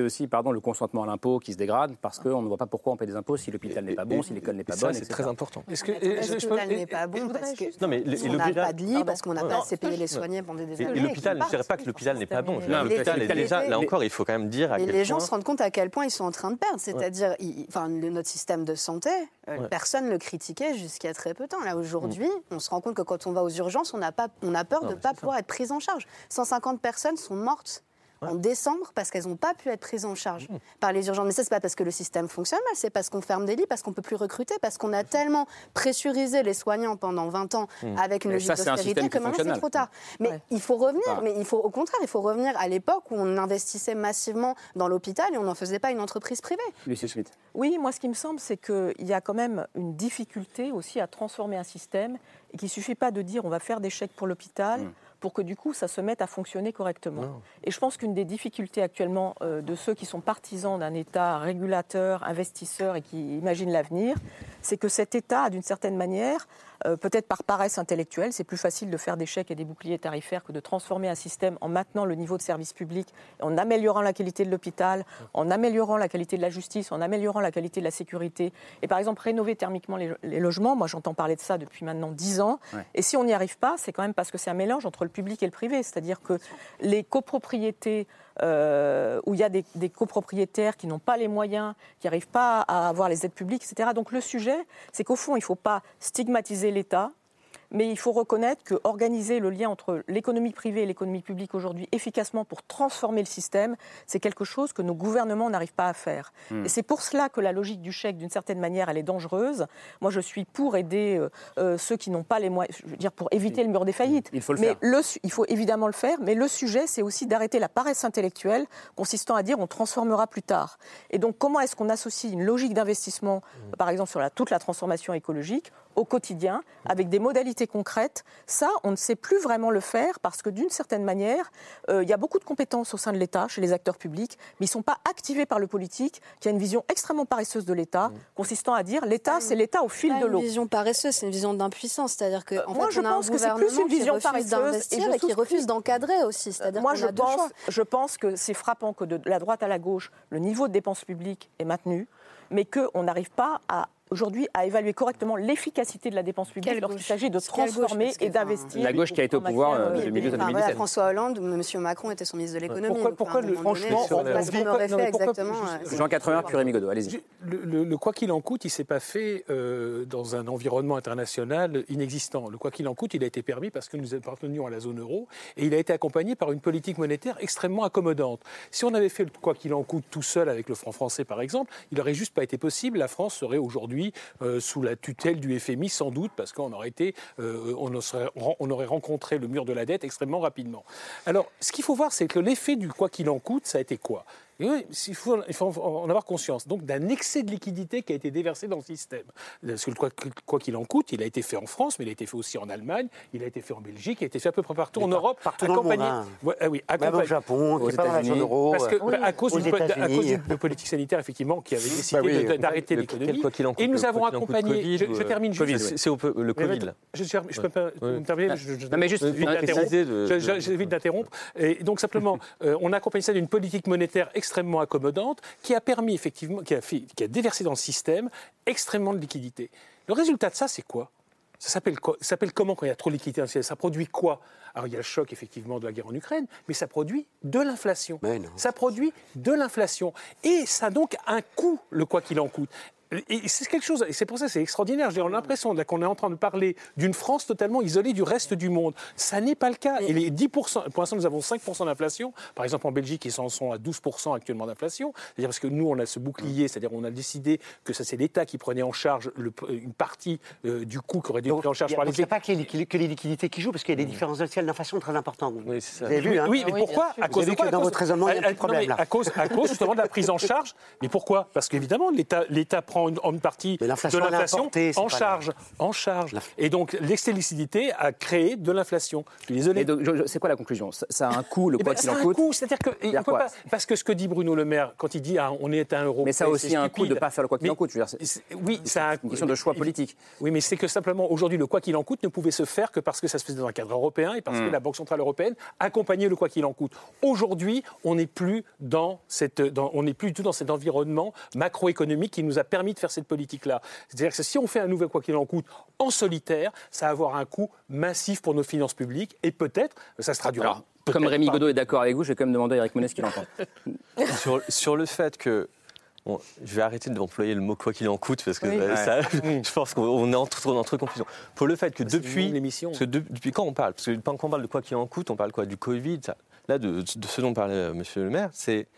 aussi le consentement à l'impôt qui se dégrade, parce qu'on ne voit pas pourquoi on paie des impôts si l'hôpital n'est pas bon, si l'école n'est pas bonne, etc. C'est très important. L'hôpital n'est pas bon parce qu'on n'a pas de lit, parce qu'on n'a pas assez payé les soignés pendant des années. Et l'hôpital, je ne dirais pas que l'hôpital n'est pas bon. L'hôpital est déjà, là encore, il faut quand même dire à quel point... Les gens se rendent compte à quel point ils sont en train de perdre. C'est-à-dire, notre système de santé, personne ne le critiquait jusqu'à très peu de temps. Là, aujourd'hui, on se rend compte que quand on va aux urgences, on a peur de ne pas pouvoir être prise en charge. 150 personnes sont mortes en décembre parce qu'elles n'ont pas pu être prises en charge par les urgences. Mais ça, ce n'est pas parce que le système fonctionne mal, c'est parce qu'on ferme des lits, parce qu'on ne peut plus recruter, parce qu'on a tellement pressurisé les soignants pendant 20 ans avec une logique d'austérité que maintenant, c'est trop tard. Mais il faut revenir, au contraire, il faut revenir à l'époque où on investissait massivement dans l'hôpital et on n'en faisait pas une entreprise privée. Lucile Schmitt. Oui, moi, ce qui me semble, c'est qu'il y a quand même une difficulté aussi à transformer un système et qu'il ne suffit pas de dire on va faire des chèques pour l'hôpital pour que du coup ça se mette à fonctionner correctement. Non. Et je pense qu'une des difficultés actuellement de ceux qui sont partisans d'un État régulateur, investisseur et qui imaginent l'avenir, c'est que cet État a d'une certaine manière, peut-être par paresse intellectuelle, c'est plus facile de faire des chèques et des boucliers tarifaires que de transformer un système en maintenant le niveau de service public, en améliorant la qualité de l'hôpital, en améliorant la qualité de la justice, en améliorant la qualité de la sécurité. Et par exemple, rénover thermiquement les logements, moi j'entends parler de ça depuis maintenant 10 ans. Ouais. Et si on n'y arrive pas, c'est quand même parce que c'est un mélange entre le public et le privé. C'est-à-dire que les copropriétés où il y a des copropriétaires qui n'ont pas les moyens, qui n'arrivent pas à avoir les aides publiques, etc. Donc le sujet, c'est qu'au fond, il ne faut pas stigmatiser l'État, mais il faut reconnaître qu'organiser le lien entre l'économie privée et l'économie publique aujourd'hui efficacement pour transformer le système, c'est quelque chose que nos gouvernements n'arrivent pas à faire. Et c'est pour cela que la logique du chèque, d'une certaine manière, elle est dangereuse. Moi, je suis pour aider ceux qui n'ont pas les moyens, je veux dire, pour éviter le mur des faillites. Il faut le faire. Il faut évidemment le faire, mais le sujet, c'est aussi d'arrêter la paresse intellectuelle consistant à dire on transformera plus tard. Et donc, comment est-ce qu'on associe une logique d'investissement, par exemple, sur toute la transformation écologique, au quotidien, avec des modalités concrètes, ça, on ne sait plus vraiment le faire parce que, d'une certaine manière, il y a beaucoup de compétences au sein de l'État, chez les acteurs publics, mais ils ne sont pas activés par le politique, qui a une vision extrêmement paresseuse de l'État, consistant à dire l'État, c'est l'État au fil de l'eau. Une vision paresseuse, c'est une vision d'impuissance, c'est-à-dire que on a un gouvernement qui refuse d'investir et qui refuse d'encadrer aussi, c'est-à-dire qu'on a deux choix. Je pense que c'est frappant que de la droite à la gauche, le niveau de dépenses publiques est maintenu, mais qu'on n'arrive pas à aujourd'hui à évaluer correctement l'efficacité de la dépense publique lorsqu'il s'agit de transformer et d'investir. La gauche qui a été au pouvoir de 2012 à 2017. François Hollande, M. Macron était son ministre de l'économie. Pourquoi le franchement, parce qu'on aurait fait exactement... Jean Quatremer puis Rémi Godeau, allez-y. Le quoi qu'il en coûte, il ne s'est pas fait dans un environnement international inexistant. Le quoi qu'il en coûte, il a été permis parce que nous appartenions à la zone euro et il a été accompagné par une politique monétaire extrêmement accommodante. Si on avait fait le quoi qu'il en coûte tout seul avec le franc français, par exemple, il n'aurait juste pas été possible. La France serait aujourd'hui sous la tutelle du FMI, sans doute, parce qu'on aurait été, on aurait rencontré le mur de la dette extrêmement rapidement. Alors, ce qu'il faut voir, c'est que l'effet du quoi qu'il en coûte, ça a été quoi ? Et oui, il faut en avoir conscience. Donc, d'un excès de liquidité qui a été déversé dans le système. Parce que quoi qu'il en coûte, il a été fait en France, mais il a été fait aussi en Allemagne, il a été fait en Belgique, il a été fait à peu près partout en Europe. Partout dans le monde. Même au Japon, aux États-Unis. Parce que, à cause d'une politique sanitaire, effectivement, qui avait décidé d'arrêter l'économie. Et nous avons accompagné... Je termine juste. C'est le Covid. Je peux me terminer. Non, mais juste, j'évite d'interrompre. Donc, simplement, on a accompagné ça d'une politique monétaire extrêmement accommodante, qui a permis effectivement, qui a déversé dans le système extrêmement de liquidités. Le résultat de ça, c'est quoi ? Ça s'appelle comment quand il y a trop de liquidités dans le système ? Ça produit quoi ? Alors il y a le choc effectivement de la guerre en Ukraine, mais ça produit de l'inflation. Et ça a donc un coût, le quoi qu'il en coûte. Et c'est quelque chose, et c'est pour ça que c'est extraordinaire. J'ai l'impression qu'on est en train de parler d'une France totalement isolée du reste du monde. Ça n'est pas le cas. Et les 10%, pour l'instant, nous avons 5% d'inflation. Par exemple, en Belgique, ils en sont à 12% actuellement d'inflation. C'est-à-dire parce que nous, on a ce bouclier, c'est-à-dire on a décidé que ça, c'est l'État qui prenait en charge une partie du coût qu'aurait dû être pris en charge par l'État. Donc, ce n'est pas que les liquidités qui jouent, parce qu'il y a des différences sociales d'inflation très importantes. Oui, c'est ça. Vous avez vu, hein ? Oui, mais pourquoi ? À cause de quoi ? Dans votre raisonnement, il y a un problème là. À cause justement de la prise en charge. Mais pourquoi ? Parce qu'évidemment, l'État prend une partie de l'inflation en charge. Et donc, l'excès de liquidité a créé de l'inflation. Je suis désolé. Donc, c'est quoi la conclusion ? Ça a un coût, le quoi qu'il en coûte ? Ça a un coût, c'est-à-dire qu'on peut pas... Parce que ce que dit Bruno Le Maire, quand il dit « on est à un euro », mais ça a aussi un coût de ne pas faire le quoi qu'il en coûte. Oui, ça a un coût. C'est une question de choix politique. Oui, mais c'est que simplement, aujourd'hui, le quoi qu'il en coûte ne pouvait se faire que parce que ça se faisait dans un cadre européen et parce que la Banque Centrale Européenne accompagnait le quoi qu'il en coûte. Aujourd'hui, on n'est plus du tout dans cet environnement macroéconomique qui nous a permis de faire cette politique-là. C'est-à-dire que si on fait un nouvel quoi qu'il en coûte en solitaire, ça va avoir un coût massif pour nos finances publiques et peut-être ça se traduira. Alors, comme Rémi Godeau est d'accord avec vous, je vais quand même demander à Eric Monnet ce qu'il en pense. Sur le fait que... Bon, je vais arrêter d'employer le mot « quoi qu'il en coûte » parce que je pense qu'on est entre confusion. Pour le fait que depuis quand on parle ? Parce que quand on parle de « quoi qu'il en coûte », on parle quoi ? Du Covid ça. Là, de ce dont parlait M. Le Maire, c'est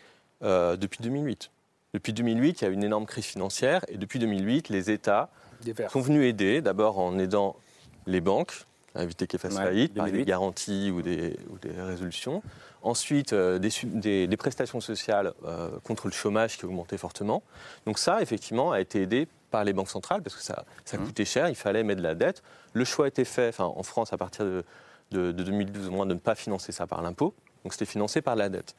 depuis 2008. Depuis 2008, il y a eu une énorme crise financière. Et depuis 2008, les États sont venus aider, d'abord en aidant les banques à éviter qu'elles fassent faillite, par des garanties ou des résolutions. Ensuite, des prestations sociales contre le chômage qui augmentaient fortement. Donc ça, effectivement, a été aidé par les banques centrales parce que ça coûtait cher, il fallait mettre de la dette. Le choix a été fait, en France, à partir de 2012 au moins, de ne pas financer ça par l'impôt. Donc c'était financé par la dette.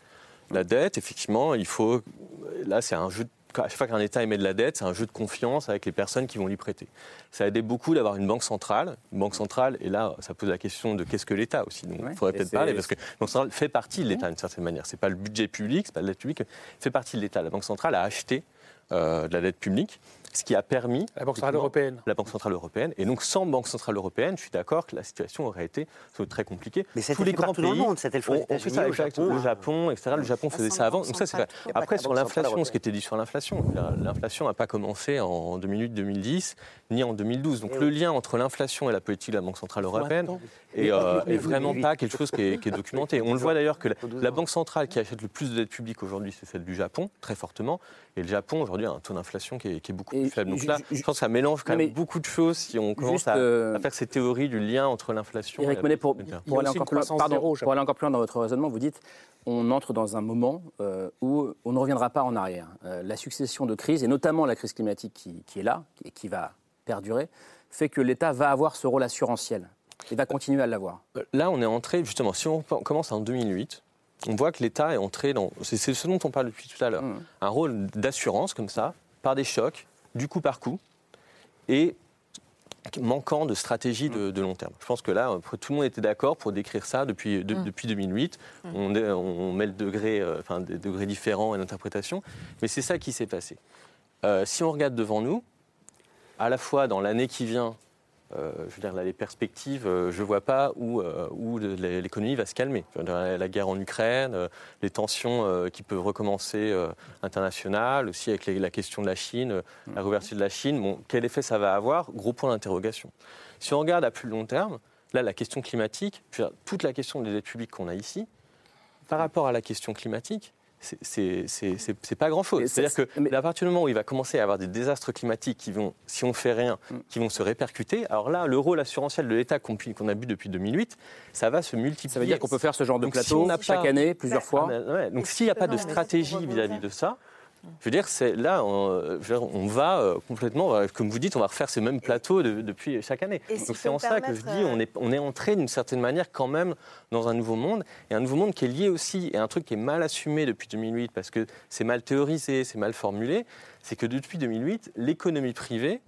La dette, effectivement, il faut... Là, c'est un jeu... À chaque fois qu'un État émet de la dette, c'est un jeu de confiance avec les personnes qui vont lui prêter. Ça a aidé beaucoup d'avoir une banque centrale. Une banque centrale, et là, ça pose la question de qu'est-ce que l'État aussi. Donc, il faudrait peut-être parler, parce que la banque centrale fait partie de l'État d'une certaine manière. Ce n'est pas le budget public, ce n'est pas de l'aide publique, fait partie de l'État. La banque centrale a acheté de la dette publique, ce qui a permis... La Banque Centrale Européenne. La Banque Centrale Européenne. Et donc, sans Banque Centrale Européenne, je suis d'accord que la situation aurait été très compliquée. Mais c'était fait partout dans le monde. C'était le Japon, etc. Le Japon faisait ça avant. Donc ça, c'est vrai. Après, sur l'inflation, ce qui était dit sur l'inflation, l'inflation n'a pas commencé en 2008-2010, ni en 2012. Donc, le lien entre l'inflation et la politique de la Banque Centrale Européenne n'est vraiment pas quelque chose qui est documenté. On le voit d'ailleurs que la Banque Centrale qui achète le plus de dette publique aujourd'hui, c'est celle du Japon, très fortement. Et le Japon, aujourd'hui, a un taux d'inflation qui est beaucoup plus faible. Donc là, je pense que ça mélange quand même beaucoup de choses si on commence à faire ces théories du lien entre l'inflation... Éric Monnet, pour aller encore plus loin dans votre raisonnement, vous dites on entre dans un moment où on ne reviendra pas en arrière. La succession de crises, et notamment la crise climatique qui est là, et qui va perdurer, fait que l'État va avoir ce rôle assurantiel et va continuer à l'avoir. Là, on est entré, justement, si on commence en 2008... On voit que l'État est entré dans... C'est ce dont on parle depuis tout à l'heure. Un rôle d'assurance, comme ça, par des chocs, du coup par coup, et manquant de stratégie de long terme. Je pense que là, tout le monde était d'accord pour décrire ça depuis 2008. On met le degré, des degrés différents et l'interprétation. Mais c'est ça qui s'est passé. Si on regarde devant nous, à la fois dans l'année qui vient, je veux dire, là, les perspectives, je ne vois pas où l'économie va se calmer. La guerre en Ukraine, les tensions qui peuvent recommencer internationales, aussi avec la question de la Chine, la réouverture de la Chine. Bon, quel effet ça va avoir ? Gros point d'interrogation. Si on regarde à plus long terme, là, la question climatique, je veux dire, toute la question des aides publiques qu'on a ici, par rapport à la question climatique, c'est pas grand-chose. C'est-à-dire qu'à partir du moment où il va commencer à y avoir des désastres climatiques qui vont, si on ne fait rien, qui vont se répercuter, alors là, le rôle assurantiel de l'État qu'on a bu depuis 2008, ça va se multiplier. Ça veut dire qu'on peut faire ce genre de plateau si chaque année, plusieurs fois. Ouais. Donc s'il n'y a pas de stratégie vis-à-vis de ça, je veux dire, on va complètement, comme vous dites, on va refaire ces mêmes plateaux depuis chaque année. Et donc c'est en ça que je dis, on est entré d'une certaine manière quand même dans un nouveau monde, et un nouveau monde qui est lié aussi, et un truc qui est mal assumé depuis 2008, parce que c'est mal théorisé, c'est mal formulé, c'est que depuis 2008, l'économie privée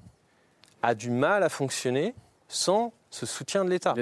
a du mal à fonctionner sans ce soutien de l'État.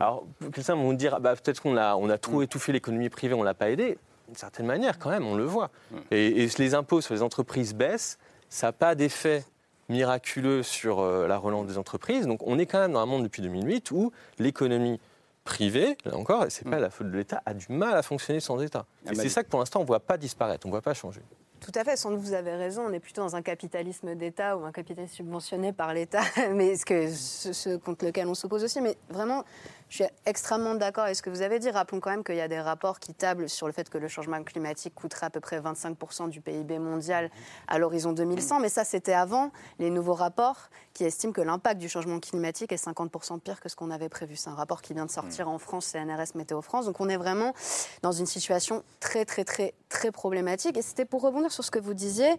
Alors, quelqu'un va me dire, peut-être qu'on a trop étouffé l'économie privée, on ne l'a pas aidée. D'une certaine manière, quand même, on le voit. Et les impôts sur les entreprises baissent, ça n'a pas d'effet miraculeux sur la relance des entreprises. Donc on est quand même dans un monde depuis 2008 où l'économie privée, là encore, c'est pas la faute de l'État, a du mal à fonctionner sans État. Et c'est ça que pour l'instant, on ne voit pas disparaître, on ne voit pas changer. Tout à fait, sans doute vous avez raison, on est plutôt dans un capitalisme d'État ou un capitalisme subventionné par l'État, mais ce contre lequel on s'oppose aussi. Mais vraiment, je suis extrêmement d'accord avec ce que vous avez dit. Rappelons quand même qu'il y a des rapports qui tablent sur le fait que le changement climatique coûtera à peu près 25% du PIB mondial à l'horizon 2100, mais ça c'était avant les nouveaux rapports qui estiment que l'impact du changement climatique est 50% pire que ce qu'on avait prévu. C'est un rapport qui vient de sortir en France, CNRS Météo France, donc on est vraiment dans une situation très très très très problématique. Et c'était pour rebondir sur ce que vous disiez,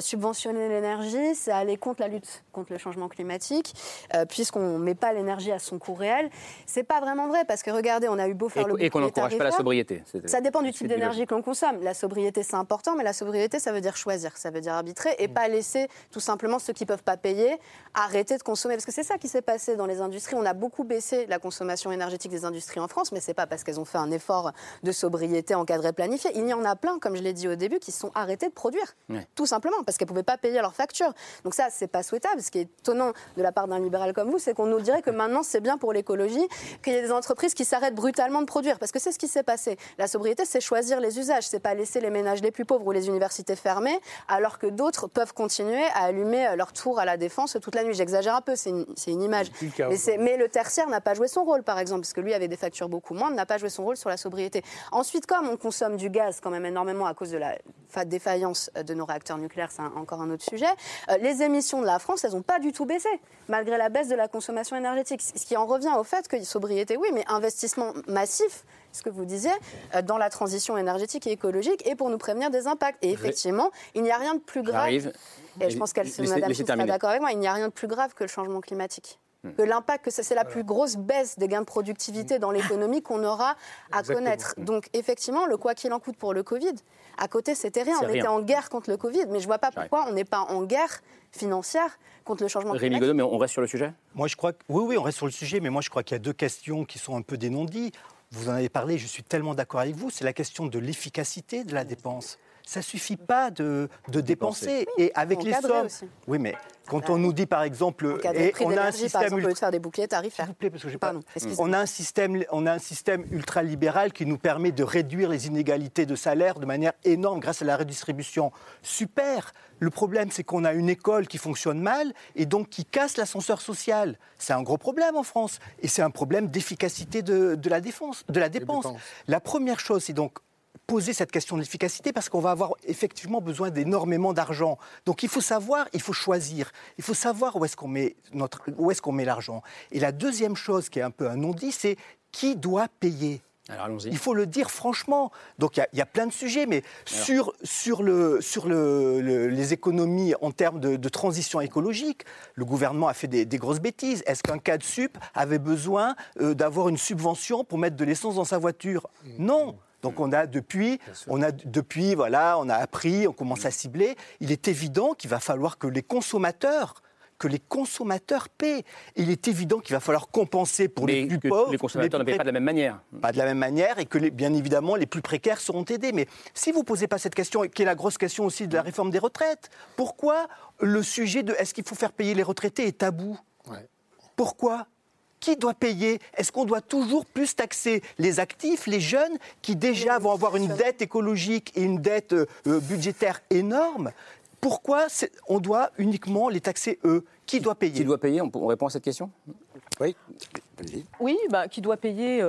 subventionner l'énergie, c'est aller contre la lutte contre le changement climatique, puisqu'on ne met pas l'énergie à son coût réel. Ce n'est pas vraiment vrai, parce que regardez, on a eu beau faire le bouclier tarifaire. Et qu'on n'encourage pas la sobriété. Ça dépend du type d'énergie qu'on consomme. La sobriété, c'est important, mais la sobriété, ça veut dire choisir, ça veut dire arbitrer, et pas laisser tout simplement ceux qui ne peuvent pas payer arrêter de consommer. Parce que c'est ça qui s'est passé dans les industries. On a beaucoup baissé la consommation énergétique des industries en France, mais ce n'est pas parce qu'elles ont fait un effort de sobriété encadré, planifié. Il y en a plein, comme je l'ai dit au début, qui se sont arrêtés de produire, tout simplement. Parce qu'elles ne pouvaient pas payer leurs factures. Donc ça, ce n'est pas souhaitable. Ce qui est étonnant de la part d'un libéral comme vous, c'est qu'on nous dirait que maintenant, c'est bien pour l'écologie qu'il y ait des entreprises qui s'arrêtent brutalement de produire. Parce que c'est ce qui s'est passé. La sobriété, c'est choisir les usages. Ce n'est pas laisser les ménages les plus pauvres ou les universités fermées, alors que d'autres peuvent continuer à allumer leur tour à la défense toute la nuit. J'exagère un peu, c'est une image. Mais le tertiaire n'a pas joué son rôle, par exemple, parce que lui avait des factures beaucoup moindres, n'a pas joué son rôle sur la sobriété. Ensuite, comme on consomme du gaz quand même énormément à cause de la défaillance de nos réacteurs nucléaires, c'est encore un autre sujet, les émissions de la France, elles n'ont pas du tout baissé, malgré la baisse de la consommation énergétique. Ce qui en revient au fait que sobriété, oui, mais investissement massif, ce que vous disiez, dans la transition énergétique et écologique, et pour nous prévenir des impacts. Et effectivement, il n'y a rien de plus grave, et je pense que Madame Schmitt sera d'accord avec moi, il n'y a rien de plus grave que le changement climatique. Que l'impact, que c'est la plus grosse baisse des gains de productivité dans l'économie qu'on aura à connaître. Donc effectivement, le quoi qu'il en coûte pour le Covid, à côté c'était rien. On était en guerre contre le Covid, mais je ne vois pas pourquoi on n'est pas en guerre financière contre le changement climatique. Rémi Godeau, mais on reste sur le sujet ? Moi, je crois que... Oui, on reste sur le sujet, mais moi je crois qu'il y a deux questions qui sont un peu des non-dits. Vous en avez parlé, je suis tellement d'accord avec vous. C'est la question de l'efficacité de la dépense. Ça ne suffit pas de dépenser. Oui, et avec les sommes. Aussi. Oui, mais quand on nous dit, par exemple, on a un système, on peut faire des boucliers tarifaires. S'il vous plaît, parce que j'ai pas. On a un système ultralibéral qui nous permet de réduire les inégalités de salaire de manière énorme grâce à la redistribution. Super. Le problème, c'est qu'on a une école qui fonctionne mal et donc qui casse l'ascenseur social. C'est un gros problème en France et c'est un problème d'efficacité de la dépense. La première chose, c'est donc poser cette question de l'efficacité parce qu'on va avoir effectivement besoin d'énormément d'argent. Donc il faut savoir, il faut choisir, il faut savoir où est-ce qu'on met l'argent. Et la deuxième chose qui est un peu un non-dit, c'est qui doit payer. Alors, allons-y. Il faut le dire franchement. Donc il y a plein de sujets, mais sur les économies en termes de transition écologique, le gouvernement a fait des grosses bêtises. Est-ce qu'un CADSUP avait besoin d'avoir une subvention pour mettre de l'essence dans sa voiture ? Non. Donc on a appris, on commence à cibler. Il est évident qu'il va falloir que les consommateurs que les consommateurs paient. Il est évident qu'il va falloir compenser pour les plus pauvres. Les consommateurs ne paient pas de la même manière. Pas de la même manière, et que bien évidemment les plus précaires seront aidés. Mais si vous ne posez pas cette question, qui est la grosse question aussi de la réforme des retraites, pourquoi le sujet de est-ce qu'il faut faire payer les retraités est tabou ? Ouais. Pourquoi ? Qui doit payer ? Est-ce qu'on doit toujours plus taxer les actifs, les jeunes, qui déjà vont avoir une dette écologique et une dette budgétaire énorme ? Pourquoi on doit uniquement les taxer, eux ? Qui doit payer ? Qui doit payer ? On répond à cette question ? Oui. Oui, qui doit payer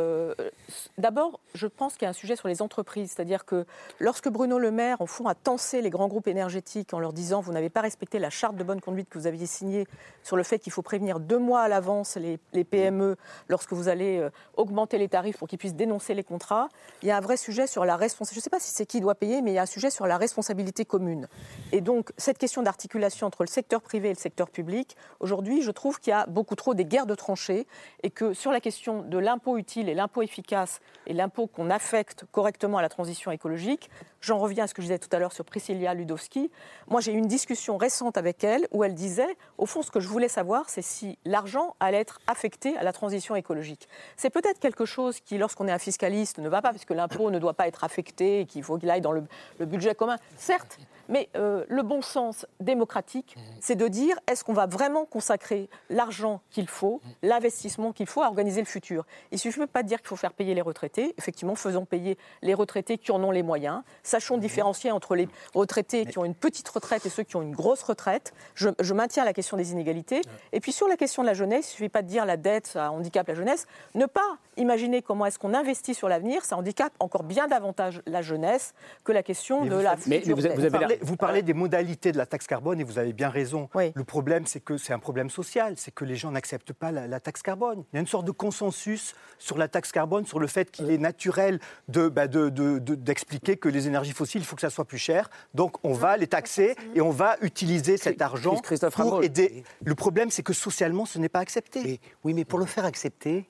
d'abord, je pense qu'il y a un sujet sur les entreprises. C'est-à-dire que lorsque Bruno Le Maire, en fond, a tancé les grands groupes énergétiques en leur disant « vous n'avez pas respecté la charte de bonne conduite que vous aviez signée sur le fait qu'il faut prévenir 2 mois à l'avance les PME lorsque vous allez augmenter les tarifs pour qu'ils puissent dénoncer les contrats », il y a un vrai sujet sur la responsabilité. Je ne sais pas si c'est qui doit payer, mais il y a un sujet sur la responsabilité commune. Et donc, cette question d'articulation entre le secteur privé et le secteur public, aujourd'hui, je trouve qu'il y a beaucoup trop des guerres de tranchées et que sur la question de l'impôt utile et l'impôt efficace et l'impôt qu'on affecte correctement à la transition écologique, j'en reviens à ce que je disais tout à l'heure sur Priscillia Ludosky. Moi, j'ai eu une discussion récente avec elle où elle disait, au fond, ce que je voulais savoir, c'est si l'argent allait être affecté à la transition écologique. C'est peut-être quelque chose qui, lorsqu'on est un fiscaliste, ne va pas, puisque l'impôt ne doit pas être affecté et qu'il faut qu'il aille dans le budget commun. Certes, mais le bon sens démocratique, c'est de dire, est-ce qu'on va vraiment consacrer l'argent qu'il faut, l'investissement qu'il faut à organiser le futur ? Il ne suffit pas de dire qu'il faut faire payer les retraités. Effectivement, faisons payer les retraités qui en ont les moyens. Sachons différencier entre les retraités qui ont une petite retraite et ceux qui ont une grosse retraite. Je maintiens la question des inégalités. Et puis sur la question de la jeunesse, il ne suffit pas de dire la dette, ça handicape la jeunesse. Ne pas imaginer comment est-ce qu'on investit sur l'avenir, ça handicape encore bien davantage la jeunesse que la question de la future dette. Vous parlez des modalités de la taxe carbone et vous avez bien raison. Oui. Le problème, c'est que c'est un problème social, c'est que les gens n'acceptent pas la taxe carbone. Il y a une sorte de consensus sur la taxe carbone, sur le fait qu'il est naturel d'expliquer que les énergies fossiles, il faut que ça soit plus cher. Donc, on va les taxer et on va utiliser cet argent pour aider. Le problème, c'est que socialement, ce n'est pas accepté. Mais pour le faire accepter,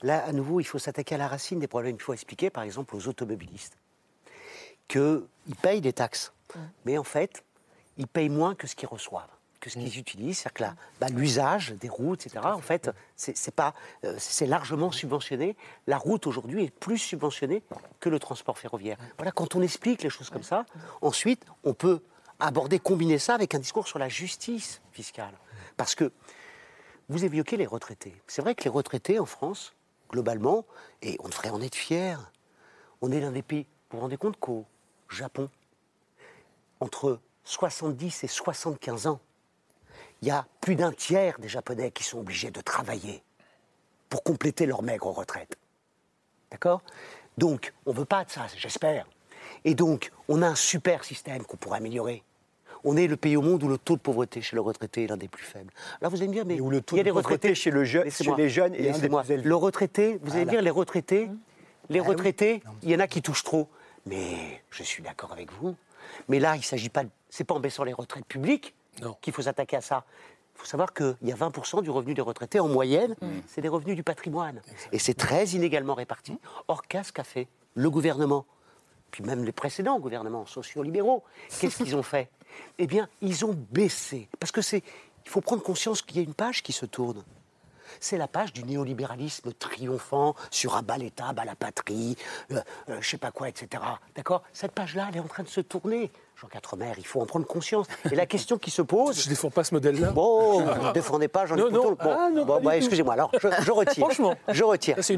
là, à nouveau, il faut s'attaquer à la racine des problèmes. Il faut expliquer, par exemple, aux automobilistes qu'ils payent des taxes. Mais en fait, ils payent moins que ce qu'ils reçoivent, que ce qu'ils utilisent. C'est-à-dire que l'usage des routes, etc., en fait, c'est largement subventionné. La route, aujourd'hui, est plus subventionnée que le transport ferroviaire. Voilà, quand on explique les choses comme ça, ensuite, on peut combiner ça avec un discours sur la justice fiscale. Parce que vous évoquez les retraités. C'est vrai que les retraités, en France, globalement, et on devrait en être fiers, on est l'un des pays, vous vous rendez compte qu'au Japon, entre 70 et 75 ans, il y a plus d'un tiers des Japonais qui sont obligés de travailler pour compléter leur maigre retraite. D'accord ? Donc, on ne veut pas de ça, j'espère. Et donc, on a un super système qu'on pourrait améliorer. On est le pays au monde où le taux de pauvreté chez le retraité est l'un des plus faibles. Alors vous allez me dire, mais où le taux il y a des retraités chez les jeunes est l'un des plus élevés. Le retraité, vous allez me dire, les retraités, il y en a qui touchent trop. Mais je suis d'accord avec vous. Mais là, il s'agit pas. C'est pas en baissant les retraites publiques qu'il faut s'attaquer à ça. Il faut savoir qu'il y a 20% du revenu des retraités en moyenne, c'est des revenus du patrimoine. Exactement. Et c'est très inégalement réparti. Or, qu'est-ce qu'a fait le gouvernement ? Puis même les précédents gouvernements sociaux-libéraux, qu'est-ce qu'ils ont fait ? Eh bien, ils ont baissé. Parce que il faut prendre conscience qu'il y a une page qui se tourne. C'est la page du néolibéralisme triomphant sur un bas l'État, bas la patrie, je ne sais pas quoi, etc. D'accord ? Cette page-là, elle est en train de se tourner. Jean Quatremer, il faut en prendre conscience. Et la question qui se pose... Je ne défends pas ce modèle-là. Bon, vous ne défendez pas, Jean-Luc Pouton. Excusez-moi, alors je retire. Franchement. Je retire. Je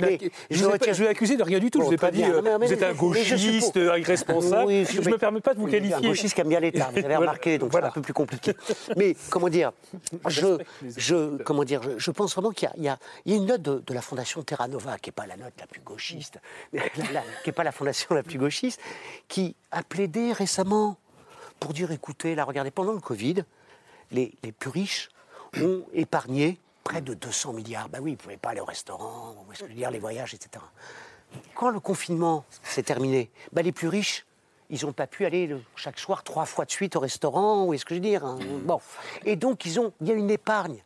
l'ai accusé de rien du tout. Bon, je ne vous ai pas dit vous êtes un gauchiste, irresponsable. Oui, je ne me permets pas de vous qualifier. Un gauchiste qui aime bien l'État, vous avez remarqué, donc c'est un peu plus compliqué. Mais, je pense vraiment qu'il y a une note de la Fondation Terranova, qui n'est pas la note la plus gauchiste, qui n'est pas la fondation la plus gauchiste, qui a plaidé récemment pour dire, écoutez, là, regardez, pendant le Covid, les plus riches ont épargné près de 200 milliards. Ben oui, ils ne pouvaient pas aller au restaurant, les voyages, etc. Quand le confinement s'est terminé, les plus riches, ils n'ont pas pu aller chaque soir 3 fois de suite au restaurant, Et donc, il y a une épargne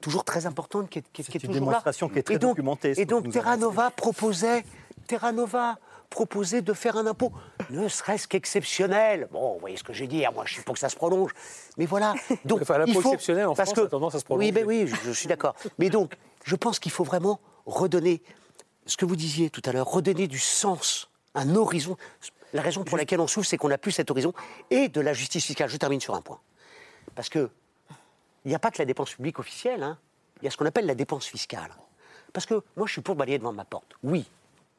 toujours très importante qui est toujours là. C'est une démonstration qui est très documentée. Et donc, Terranova proposait... Terranova proposer de faire un impôt, ne serait-ce qu'exceptionnel. Bon, vous voyez ce que j'ai dit, moi je suis pour que ça se prolonge. Mais voilà. Donc, enfin, l'impôt exceptionnel en France a tendance à se prolonger. Oui, ben oui, je suis d'accord. Mais donc, je pense qu'il faut vraiment redonner, ce que vous disiez tout à l'heure, redonner du sens, un horizon. La raison pour laquelle on souffre, c'est qu'on n'a plus cet horizon et de la justice fiscale. Je termine sur un point. Parce qu'il n'y a pas que la dépense publique officielle, hein. Il y a ce qu'on appelle la dépense fiscale. Parce que moi, je suis pour balayer devant ma porte. Oui,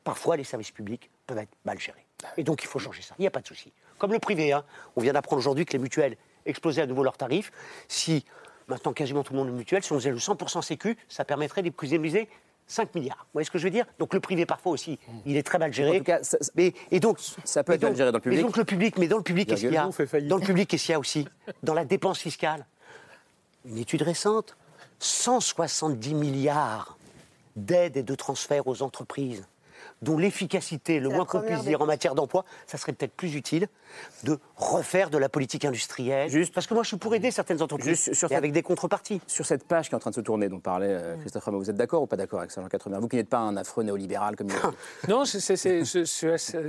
parfois, les services publics peuvent être mal gérés. Et donc, il faut changer ça. Il n'y a pas de souci. Comme le privé, hein. On vient d'apprendre aujourd'hui que les mutuelles explosaient à nouveau leurs tarifs. Si, maintenant, quasiment tout le monde est mutuel, si on faisait le 100% sécu, ça permettrait d'économiser 5 milliards. Vous voyez ce que je veux dire ? Donc, le privé, parfois aussi, il est très mal géré. En tout cas, ça peut être mal géré dans le public. Mais donc, le public, qu'est-ce qu'il y a ? Dans le public, qu'est-ce qu'il y a aussi ? Dans la dépense fiscale. Une étude récente, 170 milliards d'aides et de transferts aux entreprises, dont l'efficacité, le moins qu'on puisse dire en matière d'emploi, ça serait peut-être plus utile de refaire de la politique industrielle. Juste, parce que moi, je suis pour aider certaines entreprises, avec des contreparties. Sur cette page qui est en train de se tourner, dont parlait Christophe Ramaux, vous êtes d'accord ou pas d'accord avec Jean Quatremer ? Vous qui n'êtes pas un affreux néolibéral comme il Non, je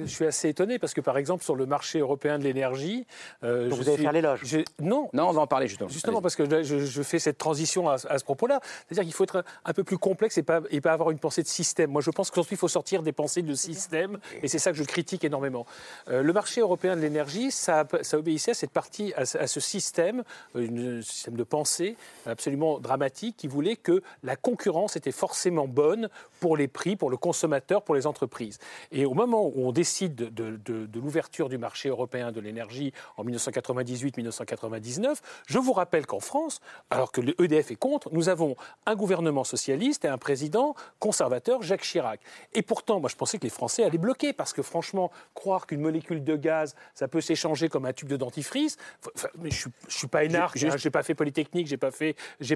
suis assez étonné, parce que par exemple, sur le marché européen de l'énergie... Donc vous allez faire l'éloge ? Non, on va en parler justement. Justement, parce que là, je fais cette transition à ce propos-là. C'est-à-dire qu'il faut être un peu plus complexe et pas avoir une pensée de système. Moi, je pense qu'ensuite, il faut sortir des pensées de système, et c'est ça que je critique énormément. Le marché européen de l'énergie, ça obéissait à cette partie, à ce système, un système de pensée absolument dramatique, qui voulait que la concurrence était forcément bonne pour les prix, pour le consommateur, pour les entreprises. Et au moment où on décide de l'ouverture du marché européen de l'énergie en 1998-1999, je vous rappelle qu'en France, alors que l'EDF est contre, nous avons un gouvernement socialiste et un président conservateur, Jacques Chirac. Et pourtant, moi, je pensais que les Français allaient bloquer, parce que franchement, croire qu'une molécule de gaz, ça peut s'échanger comme un tube de dentifrice. Enfin, mais je suis pas énarque, j'ai pas fait polytechnique, j'ai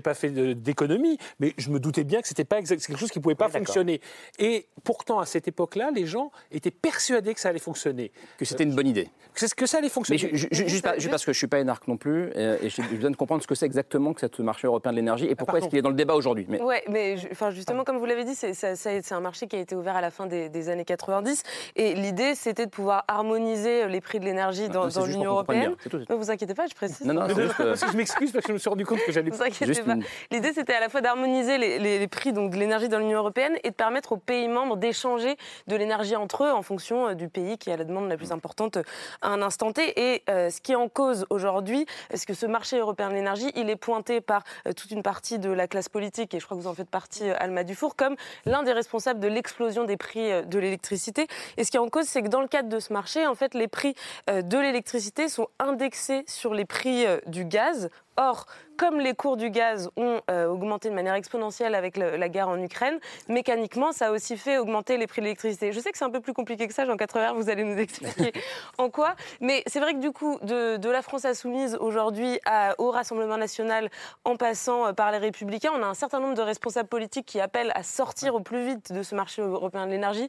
pas fait d'économie, mais je me doutais bien que c'était pas exact, c'est quelque chose qui pouvait pas fonctionner. Et pourtant, à cette époque-là, les gens étaient persuadés que ça allait fonctionner, que c'était une bonne idée, que ça allait fonctionner. Mais parce que je suis pas énarque non plus, et j'ai besoin de comprendre ce que c'est exactement que ce marché européen de l'énergie et pourquoi est-ce qu'il est dans le débat aujourd'hui. Mais... Ouais, mais justement, comme vous l'avez dit, c'est un marché qui a été ouvert à la fin des années 90, et l'idée c'était de pouvoir harmoniser les prix de l'énergie dans l'Union européenne. Ne vous inquiétez pas, je précise. Parce que je m'excuse, parce que je me suis rendu compte que j'allais. Ne vous inquiétez pas. L'idée c'était à la fois d'harmoniser les prix donc de l'énergie dans l'Union européenne et de permettre aux pays membres d'échanger de l'énergie entre eux en fonction du pays qui a la demande la plus importante à un instant T. Et ce qui est en cause aujourd'hui, c'est que ce marché européen de l'énergie, il est pointé par toute une partie de la classe politique, et je crois que vous en faites partie, Alma Dufour, comme l'un des responsables de l'explosion des prix de l'électricité. Et ce qui est en cause, c'est que dans le cadre de ce marché, en fait, les prix de l'électricité sont indexés sur les prix du gaz. Or, comme les cours du gaz ont augmenté de manière exponentielle avec la guerre en Ukraine, mécaniquement, ça a aussi fait augmenter les prix de l'électricité. Je sais que c'est un peu plus compliqué que ça, Jean Quatremer, vous allez nous expliquer en quoi. Mais c'est vrai que du coup, de la France insoumise aujourd'hui au Rassemblement national, en passant par les Républicains, on a un certain nombre de responsables politiques qui appellent à sortir au plus vite de ce marché européen de l'énergie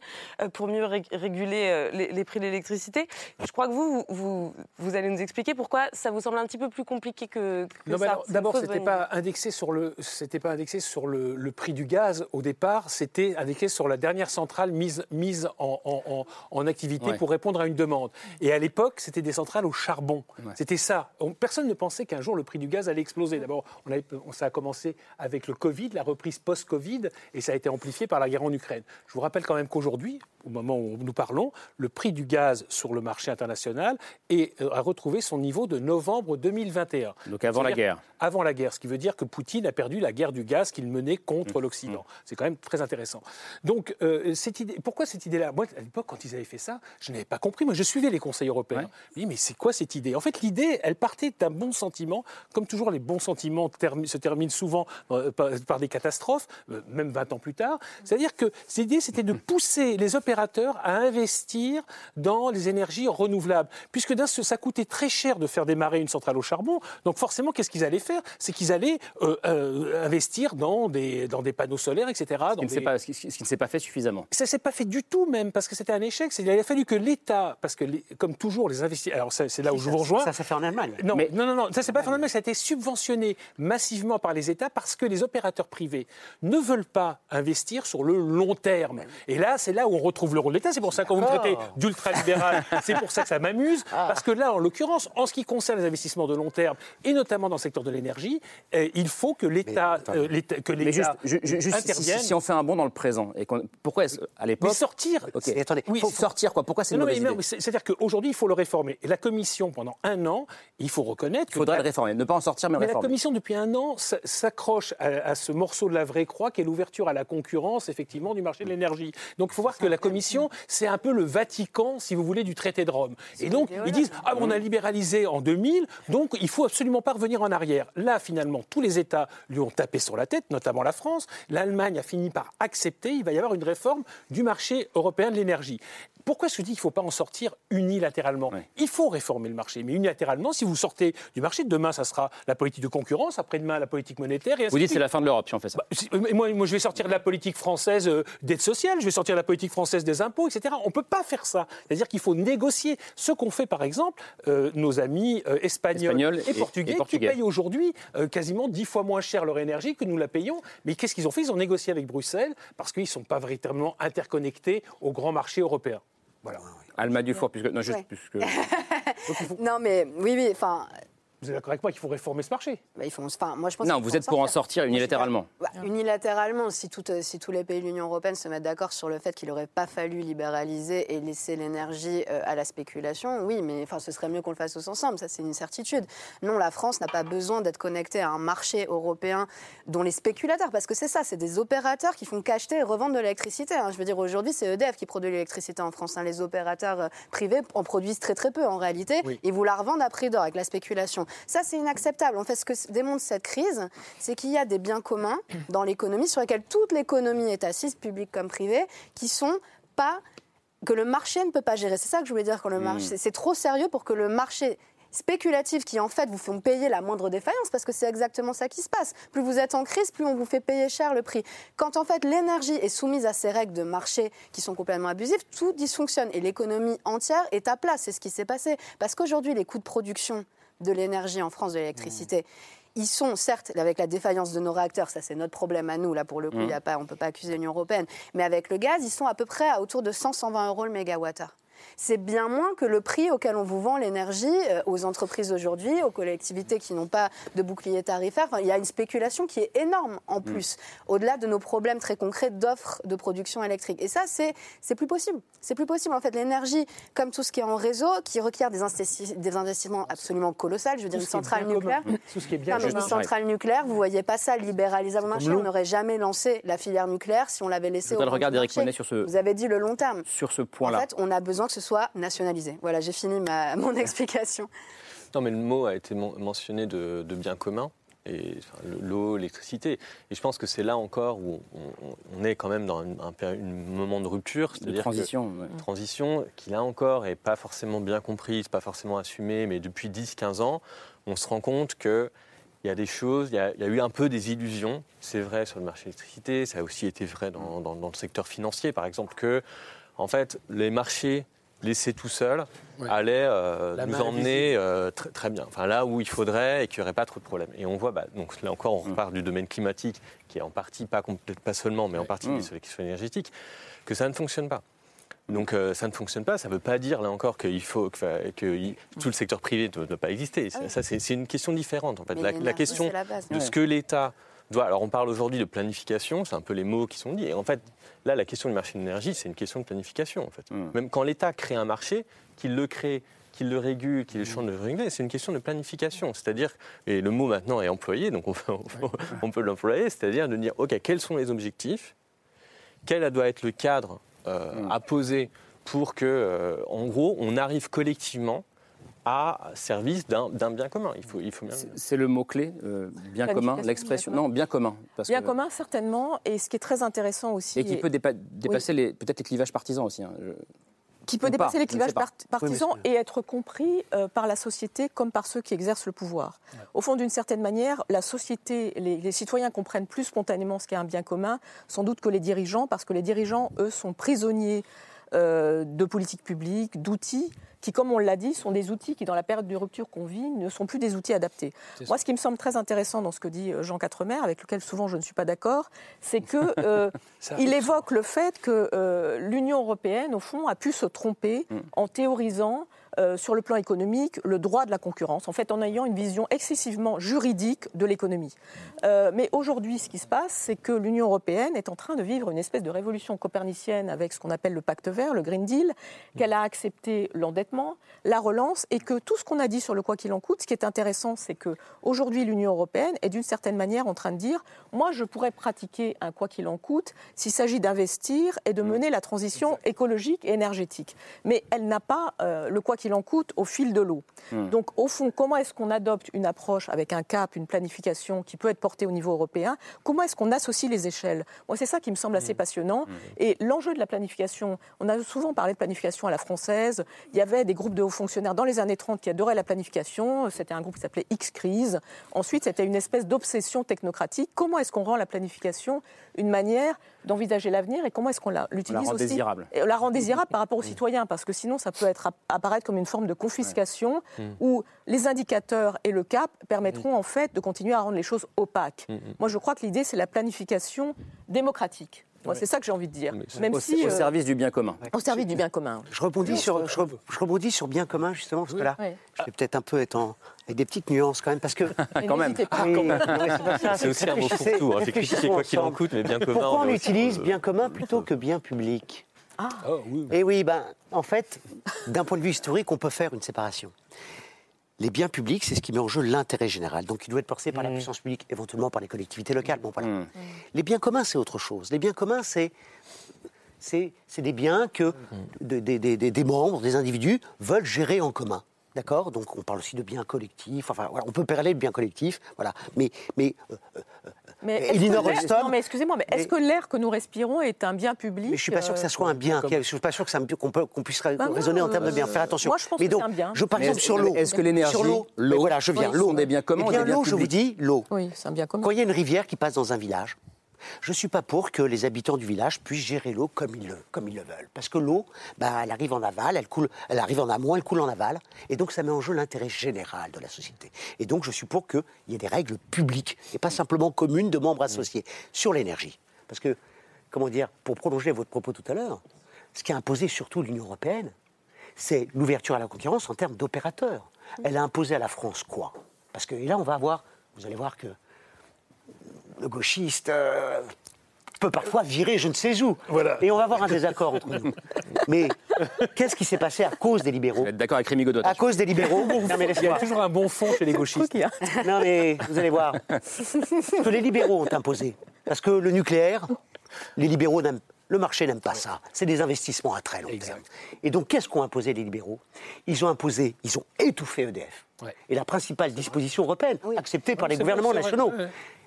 pour mieux réguler les prix de l'électricité. Je crois que vous allez nous expliquer pourquoi ça vous semble un petit peu plus compliqué que Non, mais alors, d'abord, c'était pas indexé sur le prix du gaz au départ. C'était indexé sur la dernière centrale mise en activité pour répondre à une demande. Et à l'époque, c'était des centrales au charbon. Ouais. C'était ça. Personne ne pensait qu'un jour le prix du gaz allait exploser. D'abord, ça a commencé avec le Covid, la reprise post-Covid, et ça a été amplifié par la guerre en Ukraine. Je vous rappelle quand même qu'aujourd'hui, au moment où nous parlons, le prix du gaz sur le marché international a retrouvé son niveau de novembre 2021. Donc avant la guerre. Avant la guerre, ce qui veut dire que Poutine a perdu la guerre du gaz qu'il menait contre l'Occident. C'est quand même très intéressant. Donc, pourquoi cette idée-là ? Moi, à l'époque, quand ils avaient fait ça, je n'avais pas compris. Moi, je suivais les conseils européens. Oui, mais c'est quoi cette idée ? En fait, l'idée, elle partait d'un bon sentiment. Comme toujours, les bons sentiments se terminent souvent par des catastrophes, même 20 ans plus tard. C'est-à-dire que l'idée, c'était de pousser les opérateurs à investir dans les énergies renouvelables. Puisque ça coûtait très cher de faire démarrer une centrale au charbon. Donc forcément, qu'est-ce qu'ils allaient faire ? C'est qu'ils allaient investir dans des panneaux solaires, etc. Ce qui ne s'est pas fait suffisamment. Ça ne s'est pas fait du tout même, parce que c'était un échec. Il a fallu que l'État, parce que comme toujours, les investisseurs... Alors c'est là où je vous rejoins. Ça s'est fait en Allemagne. Non, ça ne s'est pas fait en Allemagne. Ça a été subventionné massivement par les États parce que les opérateurs privés ne veulent pas investir sur le long terme. Et là, c'est là où on retrouve retrouve le rôle de l'État. C'est pour ça que quand vous me traitez d'ultra-libéral, c'est pour ça que ça m'amuse. Parce que là, en l'occurrence, en ce qui concerne les investissements de long terme, et notamment dans le secteur de l'énergie, il faut que l'État intervienne. Si on fait un bond dans le présent, et pourquoi est-ce à l'époque... Mais sortir... Okay. Attendez, il faut sortir quoi ? Pourquoi c'est une mauvaise idée ? C'est-à-dire qu'aujourd'hui, il faut le réformer. Et la Commission, pendant un an, il faut reconnaître... Il faudrait le réformer, ne pas en sortir, mais réformer. La Commission, depuis un an, s'accroche à ce morceau de la vraie croix qui est l'ouverture à la concurrence, effectivement, du marché de l'énergie. Donc, il faut voir que la Commission, c'est un peu le Vatican, si vous voulez, du traité de Rome. Et donc, ils disent, ah, on a libéralisé en 2000, donc il ne faut absolument pas revenir en arrière. Là, finalement, tous les États lui ont tapé sur la tête, notamment la France. L'Allemagne a fini par accepter, il va y avoir une réforme du marché européen de l'énergie. Pourquoi je dis qu'il ne faut pas en sortir unilatéralement ? Oui. Il faut réformer le marché, mais unilatéralement, si vous sortez du marché, demain, ça sera la politique de concurrence, après-demain, la politique monétaire. Et ainsi vous dites que c'est la fin de l'Europe si on fait ça. Bah, moi, je vais sortir de la politique française d'aide sociale, je vais sortir de la politique française des impôts, etc. On ne peut pas faire ça. C'est-à-dire qu'il faut négocier ce qu'ont fait, par exemple, nos amis espagnols et portugais qui payent aujourd'hui quasiment 10 fois moins cher leur énergie que nous la payons. Mais qu'est-ce qu'ils ont fait ? Ils ont négocié avec Bruxelles parce qu'ils ne sont pas véritablement interconnectés au grand marché européen. Voilà. Alma Dufour, non, mais oui, enfin. Vous êtes d'accord avec moi qu'il faut réformer ce marché ? Moi, je pense. Non, vous êtes pour en sortir unilatéralement. Unilatéralement, si tous les pays de l'Union européenne se mettent d'accord sur le fait qu'il n'aurait pas fallu libéraliser et laisser l'énergie à la spéculation, oui, mais enfin, ce serait mieux qu'on le fasse tous ensemble, ça c'est une certitude. Non, la France n'a pas besoin d'être connectée à un marché européen dont les spéculateurs, parce que c'est ça, c'est des opérateurs qui font qu'acheter et revendre de l'électricité. Je veux dire, aujourd'hui, c'est EDF qui produit l'électricité en France. Les opérateurs privés en produisent très très peu en réalité, et vous la revendent à prix d'or avec la spéculation. Ça, c'est inacceptable. En fait, ce que démontre cette crise, c'est qu'il y a des biens communs dans l'économie sur lesquels toute l'économie est assise, publique comme privée, que le marché ne peut pas gérer. C'est ça que je voulais dire quand le marché... C'est trop sérieux pour que le marché... spéculative qui en fait vous font payer la moindre défaillance, parce que c'est exactement ça qui se passe. Plus vous êtes en crise, plus on vous fait payer cher le prix. Quand en fait l'énergie est soumise à ces règles de marché qui sont complètement abusives, tout dysfonctionne et l'économie entière est à plat. C'est ce qui s'est passé. Parce qu'aujourd'hui, les coûts de production de l'énergie en France, de l'électricité, ils sont, certes, avec la défaillance de nos réacteurs, ça c'est notre problème à nous, là pour le coup, on ne peut pas accuser l'Union européenne, mais avec le gaz, ils sont à peu près à autour de 100-120 € le mégawattheure. C'est bien moins que le prix auquel on vous vend l'énergie aux entreprises aujourd'hui, aux collectivités qui n'ont pas de bouclier tarifaire. Enfin, il y a une spéculation qui est énorme en plus, au-delà de nos problèmes très concrets d'offres de production électrique. Et ça, c'est plus possible. C'est plus possible. En fait, l'énergie, comme tout ce qui est en réseau, qui requiert des investissements absolument colossaux. Je veux dire, une centrale nucléaire. Une centrale nucléaire, vous ne voyez pas ça libéraliser au marché. On n'aurait jamais lancé la filière nucléaire si on l'avait laissée au marché. Vous avez dit le long terme. Sur ce point-là. En fait, on a besoin que ce soit nationalisé. Voilà, j'ai fini mon explication. Non, mais le mot a été mentionné de bien commun, et, enfin, l'eau, l'électricité. Et je pense que c'est là encore où on est quand même dans un moment de rupture, c'est-à-dire de transition, transition qui là encore n'est pas forcément bien comprise, pas forcément assumée, mais depuis 10-15 ans, on se rend compte que il y a des choses, il y a eu un peu des illusions, c'est vrai sur le marché de l'électricité, ça a aussi été vrai dans le secteur financier, par exemple, que en fait, les marchés laissés tout seuls allait nous emmener très bien, enfin, là où il faudrait et qu'il n'y aurait pas trop de problèmes. Et on voit, donc, là encore, on repart du domaine climatique, qui est en partie, pas seulement, mais en partie sur les questions énergétiques, que ça ne fonctionne pas. Donc ça ne fonctionne pas, ça ne veut pas dire, là encore, qu'il faut que tout le secteur privé ne doit pas exister. Ça, c'est une question différente, en fait. La question la base, de ce que l'État... Alors, on parle aujourd'hui de planification, c'est un peu les mots qui sont dits. Et en fait, là, la question du marché de l'énergie, c'est une question de planification, en fait. Même quand l'État crée un marché, qu'il le crée, qu'il le régule, qu'il le change de régler, c'est une question de planification. C'est-à-dire, et le mot maintenant est employé, donc on peut l'employer, c'est-à-dire de dire, OK, quels sont les objectifs ? Quel doit être le cadre à poser pour que, en gros, on arrive collectivement à service d'un bien commun. Il faut bien... C'est le mot-clé, bien commun, l'expression... Non, bien commun. Bien commun, certainement, et ce qui est très intéressant aussi... Et qui peut dépasser peut-être les clivages partisans aussi. Qui peut dépasser les clivages partisans et être compris par la société comme par ceux qui exercent le pouvoir. Ouais. Au fond, d'une certaine manière, la société, les citoyens comprennent plus spontanément ce qu'est un bien commun, sans doute que les dirigeants, parce que les dirigeants, eux, sont prisonniers de politiques publiques, d'outils qui, comme on l'a dit, sont des outils qui, dans la période de rupture qu'on vit, ne sont plus des outils adaptés. Moi, ce qui me semble très intéressant dans ce que dit Jean Quatremer, avec lequel souvent je ne suis pas d'accord, c'est qu'il évoque le fait que l'Union européenne, au fond, a pu se tromper en théorisant, sur le plan économique, le droit de la concurrence, en fait, en ayant une vision excessivement juridique de l'économie. Mais aujourd'hui, ce qui se passe, c'est que l'Union européenne est en train de vivre une espèce de révolution copernicienne avec ce qu'on appelle le pacte vert, le Green Deal, qu'elle a accepté l'endettement, la relance, et que tout ce qu'on a dit sur le quoi qu'il en coûte, ce qui est intéressant, c'est qu'aujourd'hui, l'Union européenne est d'une certaine manière en train de dire « Moi, je pourrais pratiquer un quoi qu'il en coûte s'il s'agit d'investir et de mener la transition écologique et énergétique. » Mais elle n'a pas le quoi qu'il en coûte au fil de l'eau. Donc, au fond, comment est-ce qu'on adopte une approche avec un cap, une planification qui peut être portée au niveau européen? Comment est-ce qu'on associe les échelles? Moi, c'est ça qui me semble assez passionnant. Et l'enjeu de la planification, on a souvent parlé de planification à la française. Il y avait des groupes de hauts fonctionnaires dans les années 30 qui adoraient la planification. C'était un groupe qui s'appelait X-Crise. Ensuite, c'était une espèce d'obsession technocratique. Comment est-ce qu'on rend la planification une manière d'envisager l'avenir et comment est-ce qu'on l'utilise aussi? Désirable. Et on la rend désirable par rapport aux citoyens, parce que sinon, ça peut apparaître comme une forme de confiscation où les indicateurs et le cap permettront en fait de continuer à rendre les choses opaques. Moi, je crois que l'idée, c'est la planification démocratique. Moi, c'est ça que j'ai envie de dire. Même au service du bien commun. Au service du bien commun. Je rebondis sur bien commun, justement, parce que là, je vais peut-être un peu être avec des petites nuances, quand même, parce que... quand même. C'est aussi un mot fourre-tout. Réfléchissez quoi qu'il en coûte, mais bien commun... Pourquoi on utilise bien commun plutôt que bien public ? Ah. Et oui, en fait, d'un point de vue historique, on peut faire une séparation. Les biens publics, c'est ce qui met en jeu l'intérêt général. Donc, il doit être porté par la puissance publique, éventuellement par les collectivités locales. Les biens communs, c'est autre chose. Les biens communs, c'est des biens que des membres, des individus veulent gérer en commun. D'accord ? Donc, on parle aussi de biens collectifs. Enfin, voilà, on peut parler de biens collectifs. Voilà. Mais est-ce que l'air que nous respirons est un bien public ? Mais je ne suis pas sûr que ça soit un bien. Je ne suis pas sûr qu'on puisse raisonner en termes de bien. Faire attention. Moi, je pense que c'est un bien. Par exemple, sur l'eau. Est-ce que l'énergie, l'eau, voilà, je viens. L'eau, sont des biens communs. L'eau, je vous dis, l'eau. Oui, c'est un bien commun. Quand il y a une rivière qui passe dans un village, je ne suis pas pour que les habitants du village puissent gérer l'eau comme ils le veulent. Parce que l'eau, elle arrive en aval, elle arrive en amont, elle coule en aval. Et donc, ça met en jeu l'intérêt général de la société. Et donc, je suis pour qu'il y ait des règles publiques, et pas simplement communes de membres associés, sur l'énergie. Parce que, pour prolonger votre propos tout à l'heure, ce qui a imposé surtout l'Union européenne, c'est l'ouverture à la concurrence en termes d'opérateurs. Elle a imposé à la France quoi ? Parce que là, vous allez voir que... le gauchiste peut parfois virer je ne sais où. Voilà. Et on va avoir un désaccord entre nous. Mais qu'est-ce qui s'est passé à cause des libéraux ? Je vais être d'accord avec Rémi Godeau. À cause des libéraux, il y a toujours un bon fond chez les gauchistes. Non mais, vous allez voir, que les libéraux ont imposé. Parce que le nucléaire, les libéraux n'aiment pas. Le marché n'aime pas ça. C'est des investissements à très long terme. Et donc, qu'est-ce qu'ont imposé les libéraux ? Ils ont étouffé EDF. Ouais. Et la principale disposition européenne, acceptée par les gouvernements nationaux,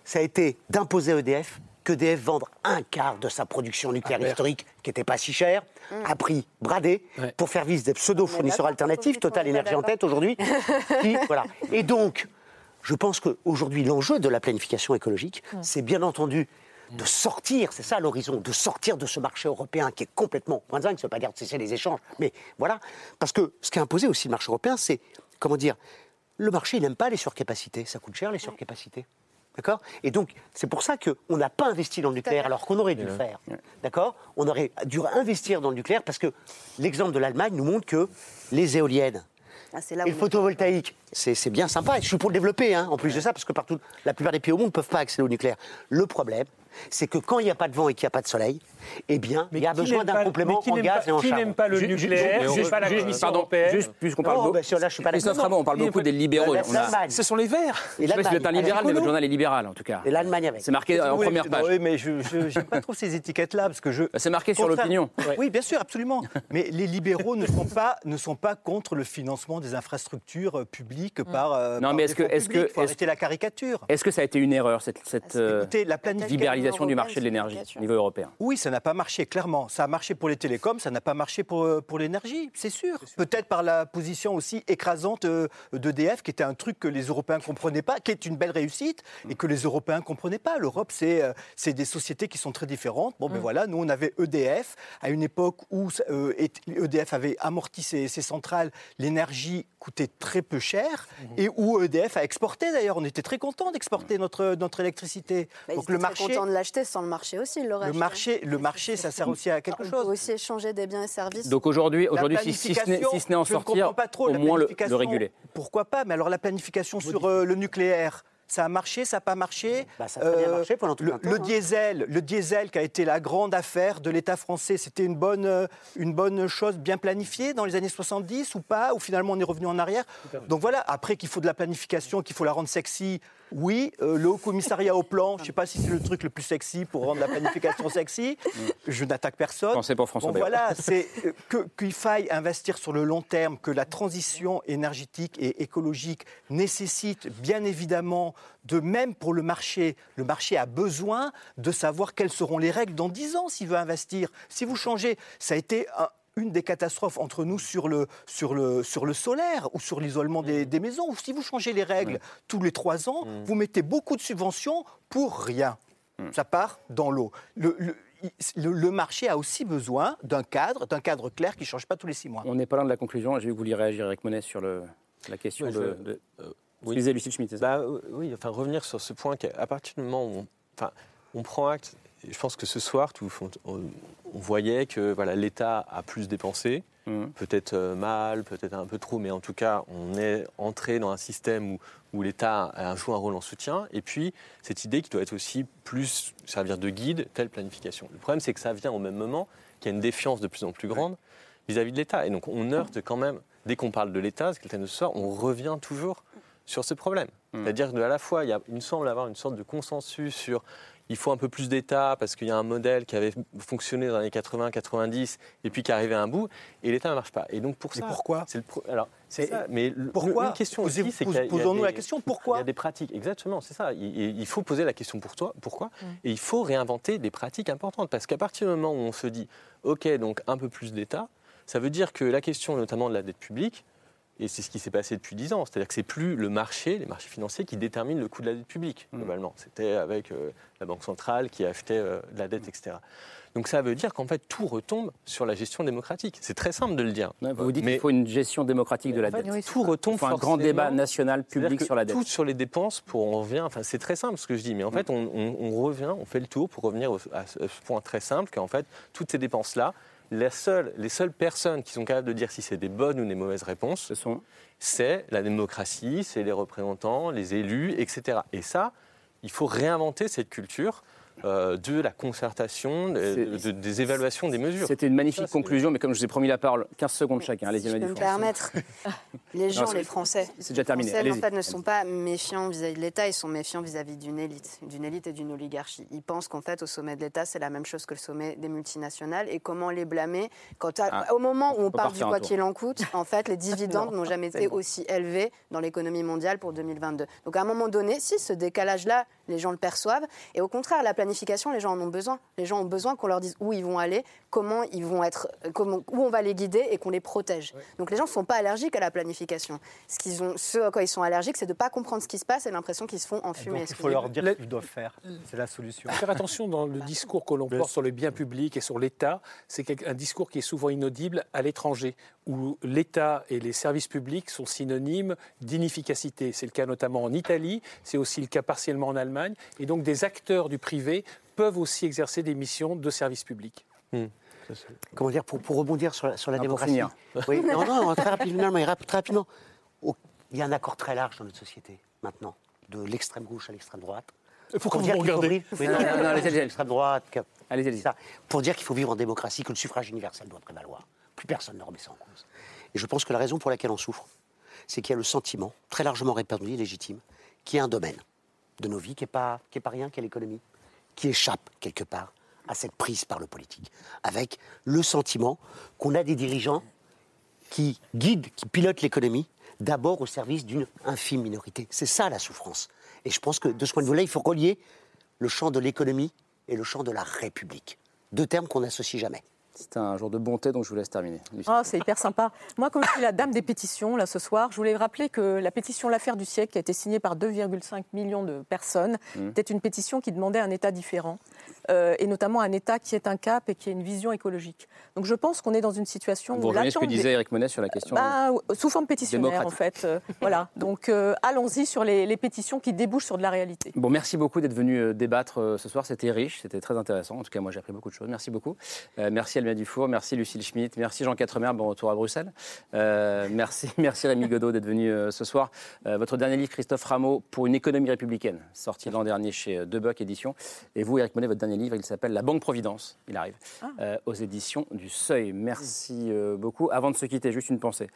ça a été d'imposer à EDF qu'EDF vende un quart de sa production nucléaire historique, qui n'était pas si chère, à prix bradé, pour faire vise des pseudo-fournisseurs alternatifs, Total Énergie en tête aujourd'hui. Voilà. Et donc, je pense qu'aujourd'hui, l'enjeu de la planification écologique, c'est bien entendu... de sortir, c'est ça l'horizon, de sortir de ce marché européen qui est complètement moins dingue, ça ne veut pas dire de cesser les échanges, mais voilà. Parce que ce qui a imposé aussi le marché européen, c'est, le marché, il n'aime pas les surcapacités, ça coûte cher les surcapacités, d'accord ? Et donc, c'est pour ça qu'on n'a pas investi dans le nucléaire, alors qu'on aurait dû le faire, d'accord ? On aurait dû investir dans le nucléaire, parce que l'exemple de l'Allemagne nous montre que les éoliennes, et le photovoltaïque, c'est bien sympa. Et je suis pour le développer, en plus de ça, parce que la plupart des pays au monde ne peuvent pas accéder au nucléaire. Le problème, c'est que quand il n'y a pas de vent et qu'il n'y a pas de soleil, il y a besoin d'un complément en gaz et en charbon. Qui n'aime pas le nucléaire ? Juste pas la Commission européenne. Juste puisqu'on parle beaucoup. Christophe Ramaux, on parle beaucoup des libéraux. Ce sont les Verts. Je ne sais pas si vous êtes un libéral, mais votre journal est libéral, en tout cas. Et l'Allemagne avec. C'est marqué en première page. Oui, mais je n'aime pas trop ces étiquettes-là, parce que je. C'est marqué sur l'opinion. Oui, bien sûr, absolument. Mais les libéraux ne sont pas contre le financement des infrastructures publiques par. Non, mais est-ce que arrêter la caricature. Est-ce que ça a été une erreur cette libéralisation ? libéralisation du marché de l'énergie au niveau européen. Oui, ça n'a pas marché, clairement. Ça a marché pour les télécoms, ça n'a pas marché pour l'énergie, c'est sûr. Peut-être par la position aussi écrasante d'EDF, qui était un truc que les Européens ne comprenaient pas, qui est une belle réussite, et que les Européens ne comprenaient pas. L'Europe, c'est des sociétés qui sont très différentes. Bon, ben voilà, nous, on avait EDF, à une époque où EDF avait amorti ses centrales, l'énergie coûtait très peu cher, et où EDF a exporté, d'ailleurs. On était très contents d'exporter notre électricité. Bah, donc, ils étaient très contents de l'acheter, sans le marché aussi, ils l'auraient acheté. Le marché, ça sert aussi à quelque chose. On peut aussi échanger des biens et services. Donc aujourd'hui si ce n'est en sortir, au moins le réguler. Pourquoi pas? Mais alors la planification sur le nucléaire, ça a marché, ça n'a pas marché. Bah, ça a bien marché pendant tout le temps, le diesel qui a été la grande affaire de l'État français, c'était une bonne chose bien planifiée dans les années 70 ou pas, ou finalement on est revenu en arrière. Donc voilà, après qu'il faut de la planification, qu'il faut la rendre sexy. Oui, le haut commissariat au plan, je ne sais pas si c'est le truc le plus sexy pour rendre la planification sexy. Je n'attaque personne. Pensez pour François Bayrou. Voilà, c'est qu'il faille investir sur le long terme, que la transition énergétique et écologique nécessite bien évidemment, de même pour le marché a besoin de savoir quelles seront les règles dans 10 ans s'il veut investir. Si vous changez, ça a été une des catastrophes entre nous sur le solaire ou sur l'isolement des maisons. Si vous changez les règles tous les 3 ans, vous mettez beaucoup de subventions pour rien. Ça part dans l'eau. Le marché a aussi besoin d'un cadre clair qui ne change pas tous les 6 mois. On n'est pas loin de la conclusion. J'ai vu que vous vouliez réagir, Eric Monnet, sur la question de Lucile Schmitt. Revenir sur ce point qu'à partir du moment où on prend acte. Je pense que ce soir, on voyait que l'État a plus dépensé, peut-être mal, peut-être un peu trop, mais en tout cas, on est entré dans un système où l'État joue un rôle en soutien. Et puis, cette idée qui doit être aussi plus servir de guide, telle planification. Le problème, c'est que ça vient au même moment qu'il y a une défiance de plus en plus grande vis-à-vis de l'État. Et donc, on heurte quand même, dès qu'on parle de l'État, ce qu'elle de ce soir, on revient toujours sur ce problème. C'est-à-dire qu'à la fois, il me semble avoir une sorte de consensus sur... Il faut un peu plus d'État parce qu'il y a un modèle qui avait fonctionné dans les 80-90 et puis qui arrivait à un bout et l'État ne marche pas. Et donc pour ça, pourquoi c'est le alors c'est ça. Mais pourquoi une question aussi, c'est qu'il y a posons-nous la question pourquoi il y a des pratiques. Exactement, c'est ça. Il faut poser la question pour toi pourquoi et il faut réinventer des pratiques importantes parce qu'à partir du moment où on se dit ok donc un peu plus d'État, ça veut dire que la question notamment de la dette publique. Et c'est ce qui s'est passé depuis 10 ans, c'est-à-dire que c'est plus le marché, les marchés financiers qui déterminent le coût de la dette publique, globalement. C'était avec la Banque Centrale qui achetait de la dette, etc. Donc ça veut dire qu'en fait, tout retombe sur la gestion démocratique. C'est très simple de le dire. Ouais, vous dites qu'il faut une gestion démocratique de la dette. Oui, tout retombe forcément. Il faut un grand débat national public sur la dette. Tout sur les dépenses, pour on revient... Enfin, c'est très simple ce que je dis, mais en fait, on revient, on fait le tour pour revenir à ce point très simple qu'en fait, toutes ces dépenses-là, les seules personnes qui sont capables de dire si c'est des bonnes ou des mauvaises réponses, c'est la démocratie, c'est les représentants, les élus, etc. Et ça, il faut réinventer cette culture de la concertation, des évaluations, des mesures. C'était une magnifique conclusion, mais comme je vous ai promis la parole, 15 secondes chacun. Allez-y, Alma Dufour. Si je peux me permettre, les gens, les Français, c'est déjà terminé. Les Français, en fait, ne sont pas méfiants vis-à-vis de l'État, ils sont méfiants vis-à-vis d'une élite et d'une oligarchie. Ils pensent qu'en fait, au sommet de l'État, c'est la même chose que le sommet des multinationales. Et comment les blâmer quand au moment où on parle du quoi qu'il en coûte, en fait, les dividendes n'ont jamais été aussi élevés dans l'économie mondiale pour 2022. Donc à un moment donné, si ce décalage-là, les gens le perçoivent, et au contraire, la planification, les gens en ont besoin. Les gens ont besoin qu'on leur dise où ils vont aller, comment ils vont être, où on va les guider et qu'on les protège. Oui. Donc les gens ne sont pas allergiques à la planification. Ce à quoi ils sont allergiques, c'est de ne pas comprendre ce qui se passe et l'impression qu'ils se font enfumer. Donc, il faut leur dire ce qu'ils doivent faire. C'est la solution. Faire attention dans le discours que l'on porte sur les biens publics et sur l'État, c'est un discours qui est souvent inaudible à l'étranger, où l'État et les services publics sont synonymes d'inefficacité. C'est le cas notamment en Italie, c'est aussi le cas partiellement en Allemagne. Et donc des acteurs du privé peuvent aussi exercer des missions de service public. Comment dire, pour rebondir sur la démocratie. Oui, très rapidement. Il y a un accord très large dans notre société maintenant, de l'extrême gauche à l'extrême droite. Pourquoi vous regardez ? L'extrême droite. Allez-y. Ça. Pour dire qu'il faut vivre en démocratie, que le suffrage universel doit prévaloir. Plus personne ne remet ça en cause. Et je pense que la raison pour laquelle on souffre, c'est qu'il y a le sentiment, très largement répandu, légitime, qu'il y a un domaine de nos vies qui est pas rien, qui est l'économie, qui échappe quelque part à cette prise par le politique. Avec le sentiment qu'on a des dirigeants qui guident, qui pilotent l'économie, d'abord au service d'une infime minorité. C'est ça la souffrance. Et je pense que de ce point de vue-là, il faut relier le champ de l'économie et le champ de la République. Deux termes qu'on n'associe jamais. C'est un jour de bonté, donc je vous laisse terminer. Oh, c'est hyper sympa. Moi, comme je suis la dame des pétitions, là, ce soir, je voulais rappeler que la pétition L'Affaire du siècle, qui a été signée par 2,5 millions de personnes, était une pétition qui demandait un État différent, et notamment un État qui ait un cap et qui ait une vision écologique. Donc je pense qu'on est dans une situation... Vous rejoignez ce que disait Eric Monnet sur la question... sous forme pétitionnaire, en fait. Voilà. Donc allons-y sur les pétitions qui débouchent sur de la réalité. Bon, merci beaucoup d'être venu débattre ce soir. C'était riche, c'était très intéressant. En tout cas, moi, j'ai appris beaucoup de choses. Merci beaucoup. Merci Alma Dufour, merci Lucile Schmitt, merci Jean Quatremer, bon retour à Bruxelles. Merci Rémi Godeau d'être venu ce soir. Votre dernier livre, Christophe Ramaux, Pour une économie républicaine, sorti l'an dernier chez Debeuck Éditions. Et vous, Eric Monnet, votre dernier livre, il s'appelle La Banque Providence, il arrive, aux éditions du Seuil. Merci beaucoup. Avant de se quitter, juste une pensée.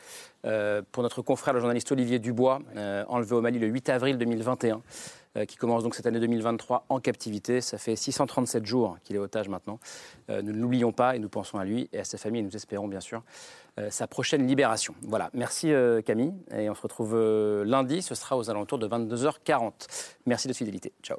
Pour notre confrère, le journaliste Olivier Dubois, enlevé au Mali le 8 avril 2021, qui commence donc cette année 2023 en captivité. Ça fait 637 jours qu'il est otage maintenant. Nous ne l'oublions pas et nous pensons à lui et à sa famille. Et nous espérons bien sûr sa prochaine libération. Voilà, merci Camille. Et on se retrouve lundi. Ce sera aux alentours de 22h40. Merci de votre fidélité. Ciao.